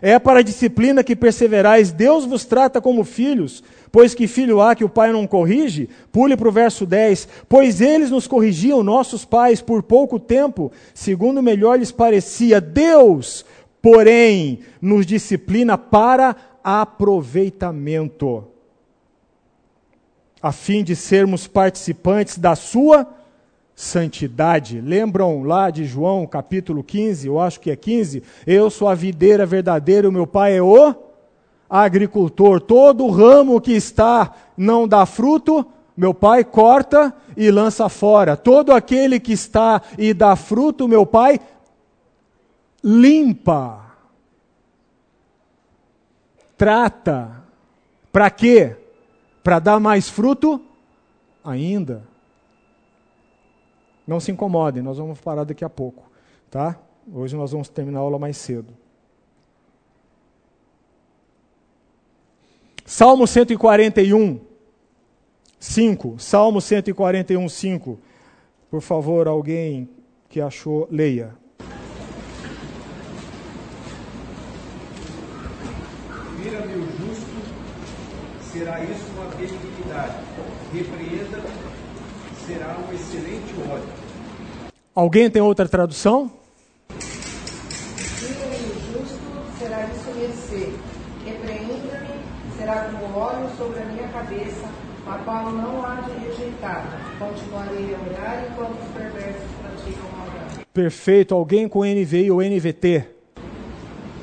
É para a disciplina que perseverais, Deus vos trata como filhos, pois que filho há que o pai não corrige? Pule para o verso dez, pois eles nos corrigiam, nossos pais, por pouco tempo, segundo melhor lhes parecia. Deus, porém, nos disciplina para aproveitamento, a fim de sermos participantes da sua santidade. Lembram lá de João capítulo quinze, eu acho que é quinze, eu sou a videira verdadeira, o meu pai é o agricultor, todo ramo que está não dá fruto, meu pai corta e lança fora, todo aquele que está e dá fruto, meu pai limpa, trata, para quê? Para dar mais fruto ainda. Não se incomodem, nós vamos parar daqui a pouco, tá? Hoje nós vamos terminar a aula mais cedo. Salmo cento e quarenta e um, cinco. Salmo cento e quarenta e um, cinco. Por favor, alguém que achou, leia. Mira-me o justo, será isso uma benignidade. Repreenda-me. Será um excelente óleo. Alguém tem outra tradução? Diga-me o justo, será isso mercê. Repreenda-me, será como óleo sobre a minha cabeça, a qual não há de rejeitar. Continuarei a orar enquanto os perversos praticam maldade. Perfeito. Alguém com N V I ou N V T? Inspira-me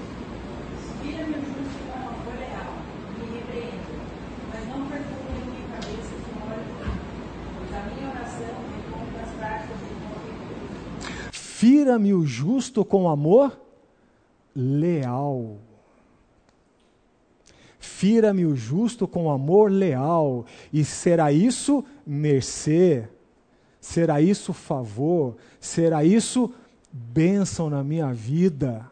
o justo como a folha alta, me repreenda, mas não perturbe a minha cabeça com óleo. Fira-me o justo com amor leal. Fira-me o justo com amor leal, e será isso mercê, será isso favor, será isso bênção na minha vida.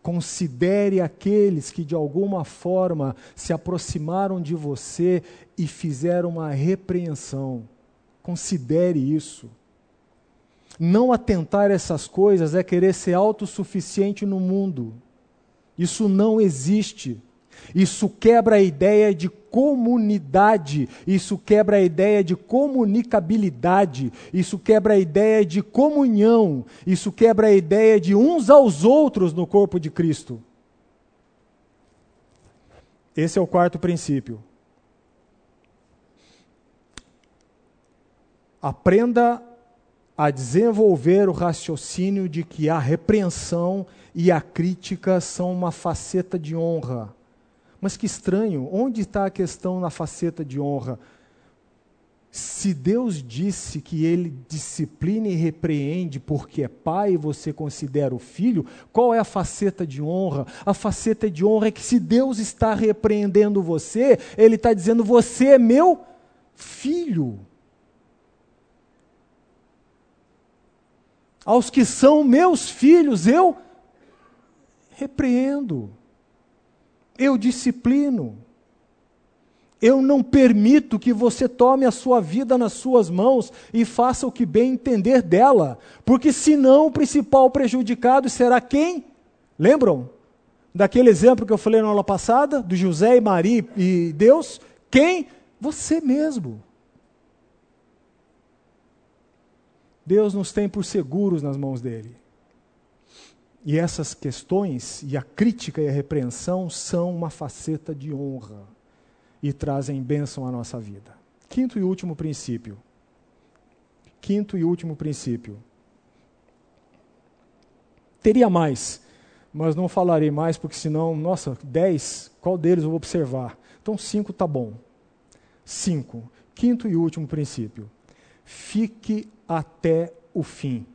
Considere aqueles que de alguma forma se aproximaram de você e fizeram uma repreensão. Considere isso. Não atentar a essas coisas é querer ser autossuficiente no mundo. Isso não existe. Isso quebra a ideia de comunidade, isso quebra a ideia de comunicabilidade, isso quebra a ideia de comunhão, isso quebra a ideia de uns aos outros no corpo de Cristo. Esse é o quarto princípio. Aprenda a desenvolver o raciocínio de que a repreensão e a crítica são uma faceta de honra. Mas que estranho, onde está a questão na faceta de honra? Se Deus disse que ele disciplina e repreende porque é pai e você considera o filho, qual é a faceta de honra? A faceta de honra é que se Deus está repreendendo você, ele está dizendo, você é meu filho. Aos que são meus filhos, eu repreendo, eu disciplino, eu não permito que você tome a sua vida nas suas mãos e faça o que bem entender dela, porque senão o principal prejudicado será quem? Lembram daquele exemplo que eu falei na aula passada, do José e Maria e Deus? Quem? Você mesmo. Deus nos tem por seguros nas mãos dele. E essas questões, e a crítica e a repreensão, são uma faceta de honra e trazem bênção à nossa vida. Quinto e último princípio. Quinto e último princípio. Teria mais, mas não falarei mais, porque senão, nossa, dez, qual deles eu vou observar? Então cinco está bom. Cinco. Quinto e último princípio. Fique até o fim.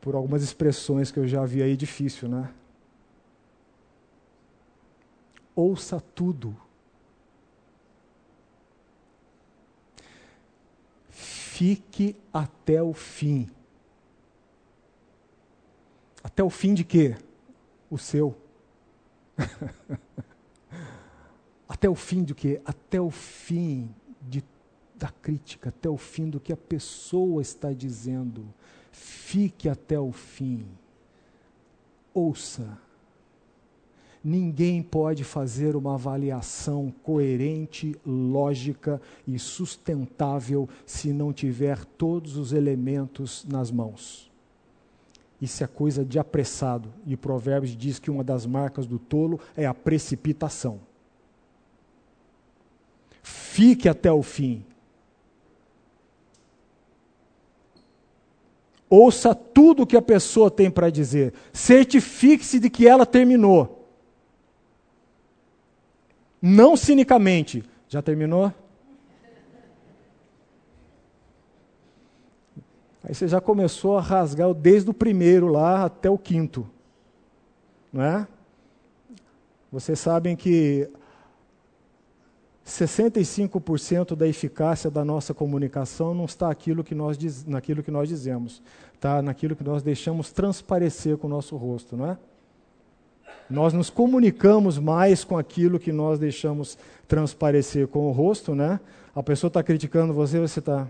Por algumas expressões que eu já vi aí, difícil, né? Ouça tudo. Fique até o fim. Até o fim de quê? O seu. Até o fim de quê? Até o fim de, da crítica, até o fim do que a pessoa está dizendo. Fique até o fim, ouça. Ninguém pode fazer uma avaliação coerente, lógica e sustentável se não tiver todos os elementos nas mãos. Isso é coisa de apressado, e Provérbios diz que uma das marcas do tolo é a precipitação. Fique até o fim. Ouça tudo o que a pessoa tem para dizer. Certifique-se de que ela terminou. Não cinicamente. Já terminou? Aí você já começou a rasgar desde o primeiro lá até o quinto. Não é? Vocês sabem que sessenta e cinco por cento da eficácia da nossa comunicação não está naquilo que nós, diz, naquilo que nós dizemos, está naquilo que nós deixamos transparecer com o nosso rosto, não é? Nós nos comunicamos mais com aquilo que nós deixamos transparecer com o rosto, né? A pessoa está criticando você, você está...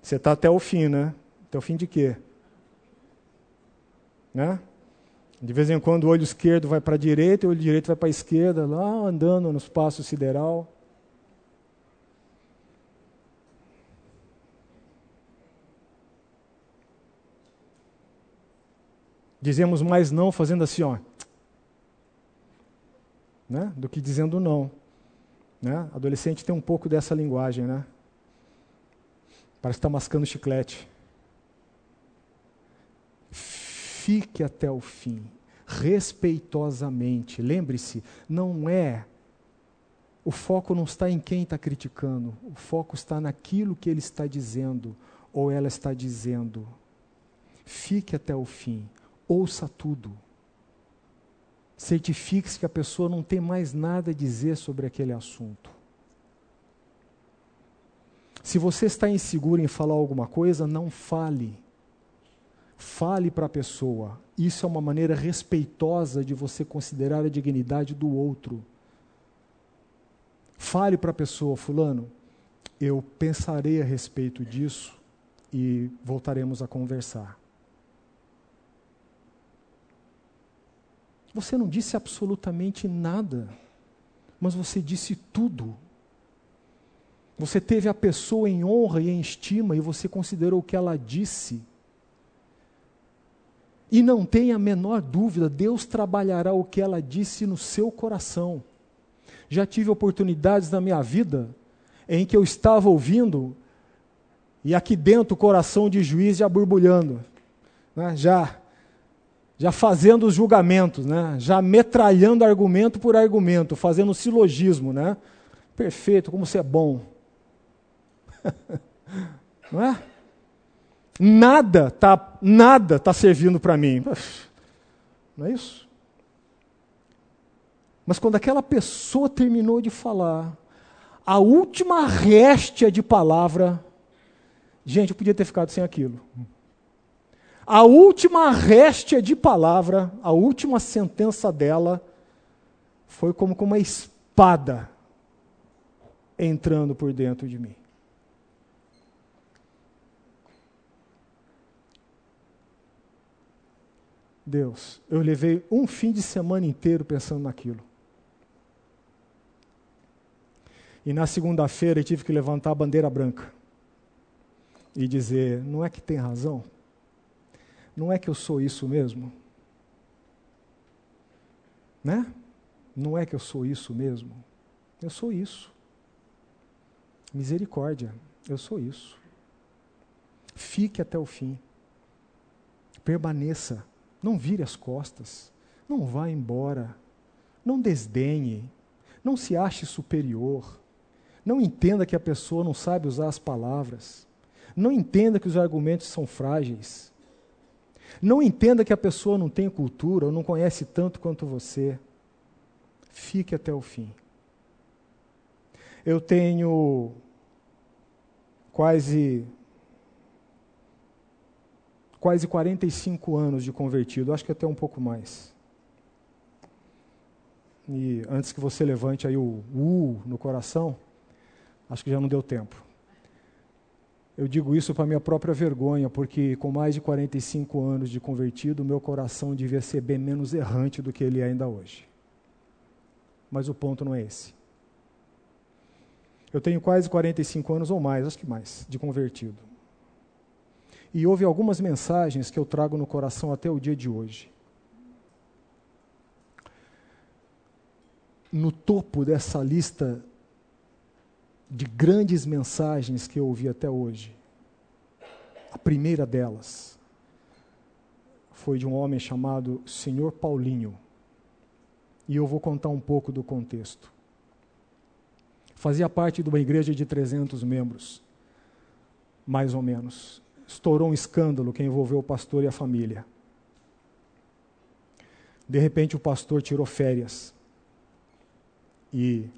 Você está até o fim, né? Até o fim de quê? Né? De vez em quando o olho esquerdo vai para a direita e o olho direito vai para a esquerda, lá andando no espaço sideral. Dizemos mais não fazendo assim, ó, né? Do que dizendo não. Né? Adolescente tem um pouco dessa linguagem, né? Parece que está mascando chiclete. Fique até o fim, respeitosamente. Lembre-se, não é, o foco não está em quem está criticando, o foco está naquilo que ele está dizendo, ou ela está dizendo. Fique até o fim, ouça tudo. Certifique-se que a pessoa não tem mais nada a dizer sobre aquele assunto. Se você está inseguro em falar alguma coisa, não fale. Fale para a pessoa. Isso é uma maneira respeitosa de você considerar a dignidade do outro. Fale para a pessoa, fulano, eu pensarei a respeito disso e voltaremos a conversar. Você não disse absolutamente nada, mas você disse tudo. Você teve a pessoa em honra e em estima e você considerou o que ela disse. E não tenha a menor dúvida, Deus trabalhará o que ela disse no seu coração. Já tive oportunidades na minha vida em que eu estava ouvindo e aqui dentro o coração de juiz já borbulhando, né? já, já fazendo os julgamentos, né? Já metralhando argumento por argumento, fazendo silogismo. Né? Perfeito, como você é bom. Não é? Nada está nada tá servindo para mim. Não é isso? Mas quando aquela pessoa terminou de falar, a última réstia de palavra. Gente, eu podia ter ficado sem aquilo. A última réstia de palavra, a última sentença dela, foi como com uma espada entrando por dentro de mim. Deus, eu levei um fim de semana inteiro pensando naquilo. E na segunda-feira eu tive que levantar a bandeira branca e dizer, não é que tem razão? Não é que eu sou isso mesmo? Né? Não é que eu sou isso mesmo? Eu sou isso. Misericórdia, eu sou isso. Fique até o fim. Permaneça. Não vire as costas, não vá embora, não desdenhe, não se ache superior, não entenda que a pessoa não sabe usar as palavras, não entenda que os argumentos são frágeis, não entenda que a pessoa não tem cultura ou não conhece tanto quanto você. Fique até o fim. Eu tenho quase... quase quarenta e cinco anos de convertido, acho que até um pouco mais. E antes que você levante aí o U no coração, acho que já não deu tempo. Eu digo isso para minha própria vergonha, porque com mais de quarenta e cinco anos de convertido, meu coração devia ser bem menos errante do que ele é ainda hoje. Mas o ponto não é esse. Eu tenho quase quarenta e cinco anos ou mais, acho que mais, de convertido. E houve algumas mensagens que eu trago no coração até o dia de hoje. No topo dessa lista de grandes mensagens que eu ouvi até hoje, a primeira delas foi de um homem chamado Senhor Paulinho. E eu vou contar um pouco do contexto. Fazia parte de uma igreja de trezentos membros, mais ou menos. Estourou um escândalo que envolveu o pastor e a família. De repente, o pastor tirou férias. E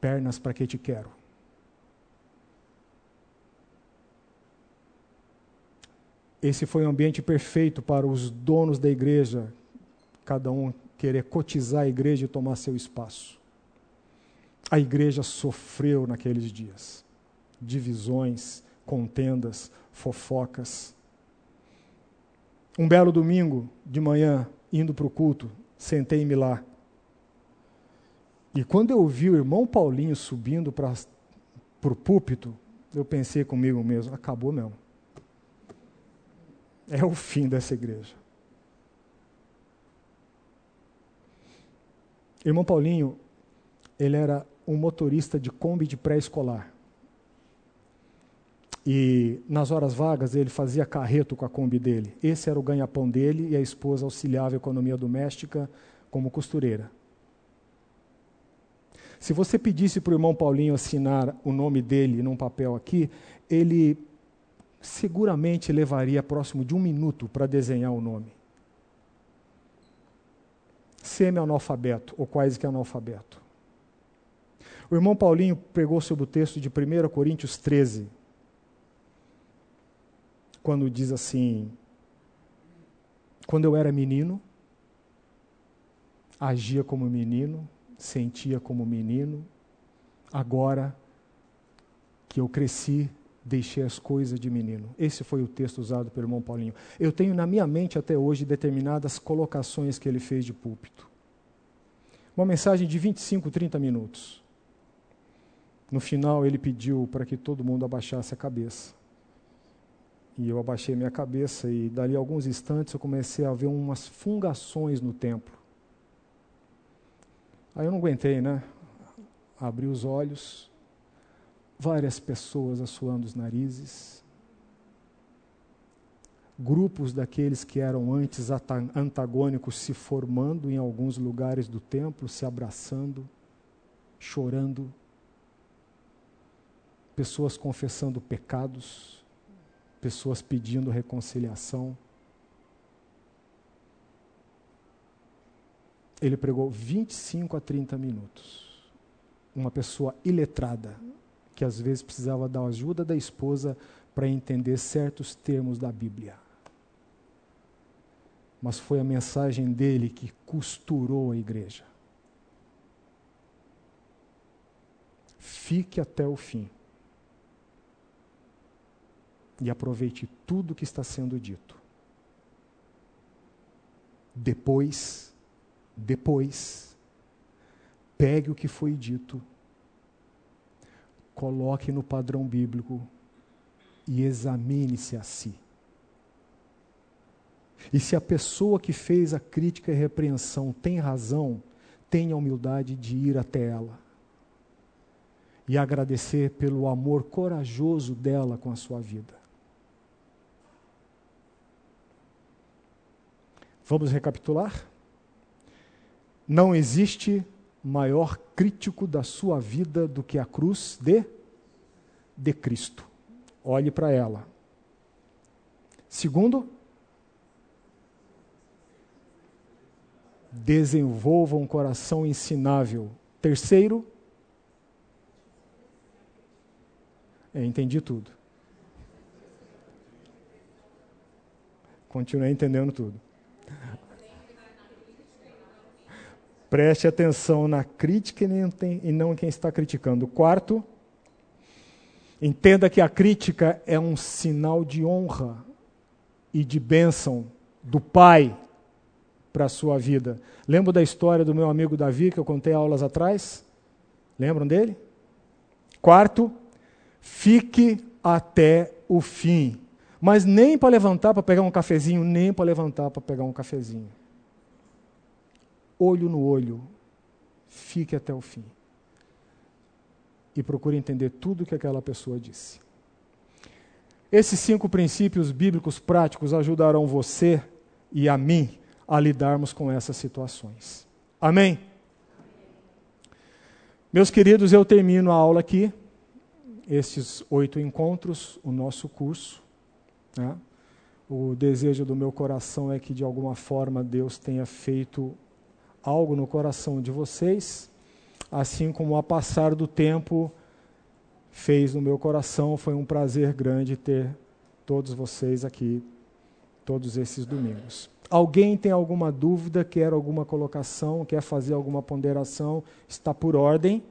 pernas para que te quero. Esse foi o ambiente perfeito para os donos da igreja, cada um querer cotizar a igreja e tomar seu espaço. A igreja sofreu naqueles dias. Divisões, contendas, fofocas. Um belo domingo de manhã, indo para o culto, sentei-me lá. E quando eu vi o irmão Paulinho subindo para o púlpito, eu pensei comigo mesmo, acabou mesmo. É o fim dessa igreja. Irmão Paulinho, ele era um motorista de Kombi de pré-escolar. E nas horas vagas ele fazia carreto com a Kombi dele. Esse era o ganha-pão dele e a esposa auxiliava a economia doméstica como costureira. Se você pedisse para o irmão Paulinho assinar o nome dele num papel aqui, ele seguramente levaria próximo de um minuto para desenhar o nome. Semi-analfabeto ou quase que analfabeto. O irmão Paulinho pregou sobre o texto de primeira Coríntios treze, quando diz assim, quando eu era menino, agia como menino, sentia como menino, agora que eu cresci, deixei as coisas de menino. Esse foi o texto usado pelo irmão Paulinho. Eu tenho na minha mente até hoje determinadas colocações que ele fez de púlpito. Uma mensagem de vinte e cinco, trinta minutos. No final ele pediu para que todo mundo abaixasse a cabeça. E eu abaixei minha cabeça e, dali a alguns instantes, eu comecei a ver umas fungações no templo. Aí eu não aguentei, né? Abri os olhos, várias pessoas assoando os narizes, grupos daqueles que eram antes antagônicos se formando em alguns lugares do templo, se abraçando, chorando, pessoas confessando pecados, pessoas pedindo reconciliação. Ele pregou vinte e cinco a trinta minutos. uma pessoa iletrada, que às vezes precisava da ajuda da esposa para entender certos termos da Bíblia. Mas foi a mensagem dele que costurou a igreja. Fique até o fim. E aproveite tudo o que está sendo dito. Depois, depois, pegue o que foi dito, coloque no padrão bíblico e examine-se a si. E se a pessoa que fez a crítica e repreensão tem razão, tenha a humildade de ir até ela e agradecer pelo amor corajoso dela com a sua vida. Vamos recapitular? Não existe maior crítico da sua vida do que a cruz de, de Cristo. Olhe para ela. Segundo, desenvolva um coração ensinável. Terceiro, eu entendi tudo. Continuei entendendo tudo. Preste atenção na crítica e não em quem está criticando. Quarto, entenda que a crítica é um sinal de honra e de bênção do Pai para a sua vida. Lembra da história do meu amigo Davi, que eu contei aulas atrás? Lembram dele? Quarto, fique até o fim. Mas nem para levantar para pegar um cafezinho, nem para levantar para pegar um cafezinho. Olho no olho, fique até o fim. E procure entender tudo o que aquela pessoa disse. Esses cinco princípios bíblicos práticos ajudarão você e a mim a lidarmos com essas situações. Amém? Meus queridos, eu termino a aula aqui, estes oito encontros, o nosso curso, né? O desejo do meu coração é que, de alguma forma, Deus tenha feito algo no coração de vocês, assim como, ao passar do tempo, fez no meu coração. Foi um prazer grande ter todos vocês aqui, todos esses domingos. Alguém tem alguma dúvida, quer alguma colocação, quer fazer alguma ponderação? Está por ordem.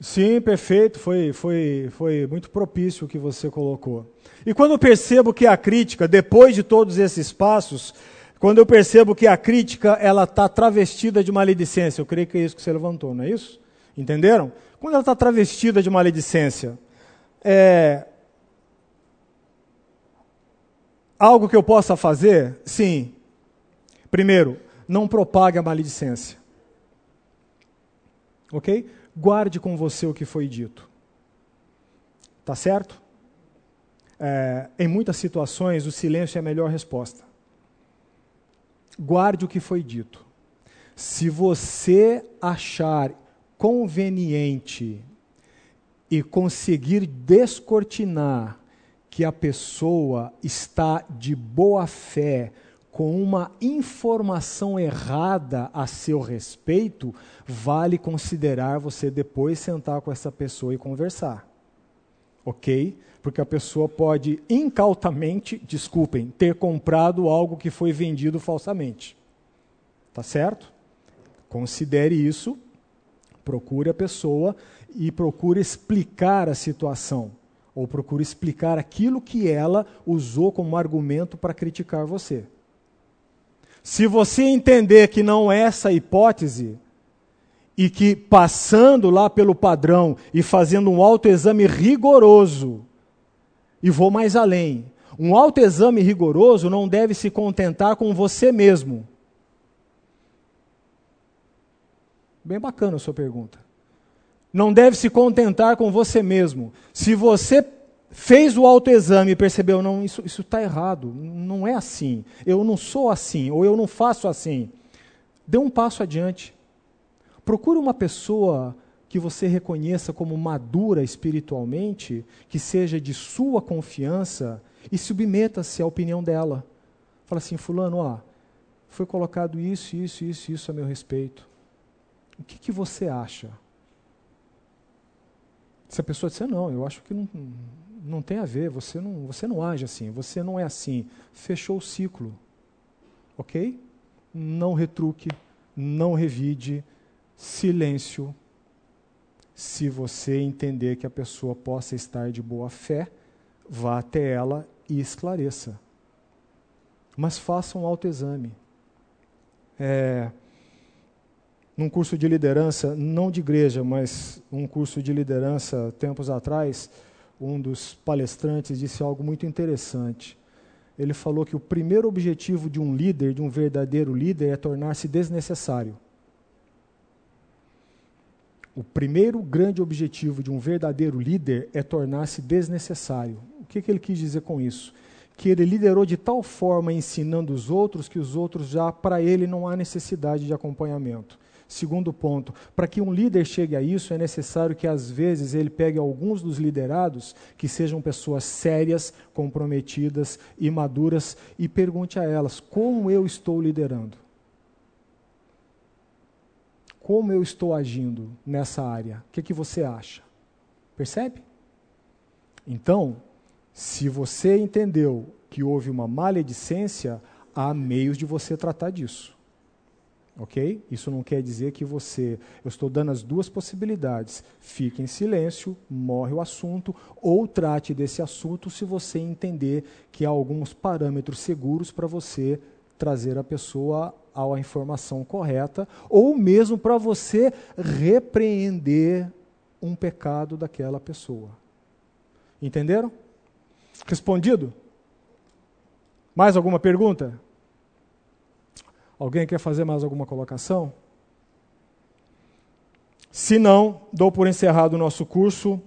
Sim, perfeito, foi, foi, foi muito propício o que você colocou. E quando eu percebo que a crítica, depois de todos esses passos, quando eu percebo que a crítica ela está travestida de maledicência, eu creio que é isso que você levantou, não é isso? Entenderam? Quando ela está travestida de maledicência, é... algo que eu possa fazer? Sim. Primeiro, não propague a maledicência. Ok? Guarde com você o que foi dito. Tá certo? É, em muitas situações, o silêncio é a melhor resposta. Guarde o que foi dito. Se você achar conveniente e conseguir descortinar que a pessoa está de boa fé com uma informação errada a seu respeito, vale considerar você depois sentar com essa pessoa e conversar. Ok? Porque a pessoa pode incautamente, desculpem, ter comprado algo que foi vendido falsamente. Tá certo? Considere isso, procure a pessoa e procure explicar a situação. ou procura explicar aquilo que ela usou como argumento para criticar você. Se você entender que não é essa a hipótese, e que passando lá pelo padrão e fazendo um autoexame rigoroso, e vou mais além, um autoexame rigoroso não deve se contentar com você mesmo. Bem bacana a sua pergunta. Não deve se contentar com você mesmo. Se você fez o autoexame e percebeu, não, isso está errado, não é assim, eu não sou assim, ou eu não faço assim, dê um passo adiante. Procure uma pessoa que você reconheça como madura espiritualmente, que seja de sua confiança, e submeta-se à opinião dela. Fala assim, fulano, ó, foi colocado isso, isso, isso, isso a meu respeito. O que, que você acha? Se a pessoa disser, não, eu acho que não, não tem a ver, você não, você não age assim, você não é assim. Fechou o ciclo, ok? Não retruque, não revide, silêncio. Se você entender que a pessoa possa estar de boa fé, vá até ela e esclareça. Mas faça um autoexame. É... Num curso de liderança, não de igreja, mas um curso de liderança, tempos atrás, um dos palestrantes disse algo muito interessante. Ele falou que o primeiro objetivo de um líder, de um verdadeiro líder, é tornar-se desnecessário. O primeiro grande objetivo de um verdadeiro líder é tornar-se desnecessário. O que, que ele quis dizer com isso? Que ele liderou de tal forma ensinando os outros, que os outros já, para ele, não há necessidade de acompanhamento. Segundo ponto, para que um líder chegue a isso, é necessário que às vezes ele pegue alguns dos liderados que sejam pessoas sérias, comprometidas e maduras e pergunte a elas, como eu estou liderando? Como eu estou agindo nessa área? O que, que você acha? Percebe? Então, se você entendeu que houve uma maledicência, há meios de você tratar disso. Ok? Isso não quer dizer que você... Eu estou dando as duas possibilidades. Fique em silêncio, morre o assunto, ou trate desse assunto se você entender que há alguns parâmetros seguros para você trazer a pessoa à informação correta, ou mesmo para você repreender um pecado daquela pessoa. Entenderam? Respondido? Mais alguma pergunta? Alguém quer fazer mais alguma colocação? Se não, dou por encerrado o nosso curso.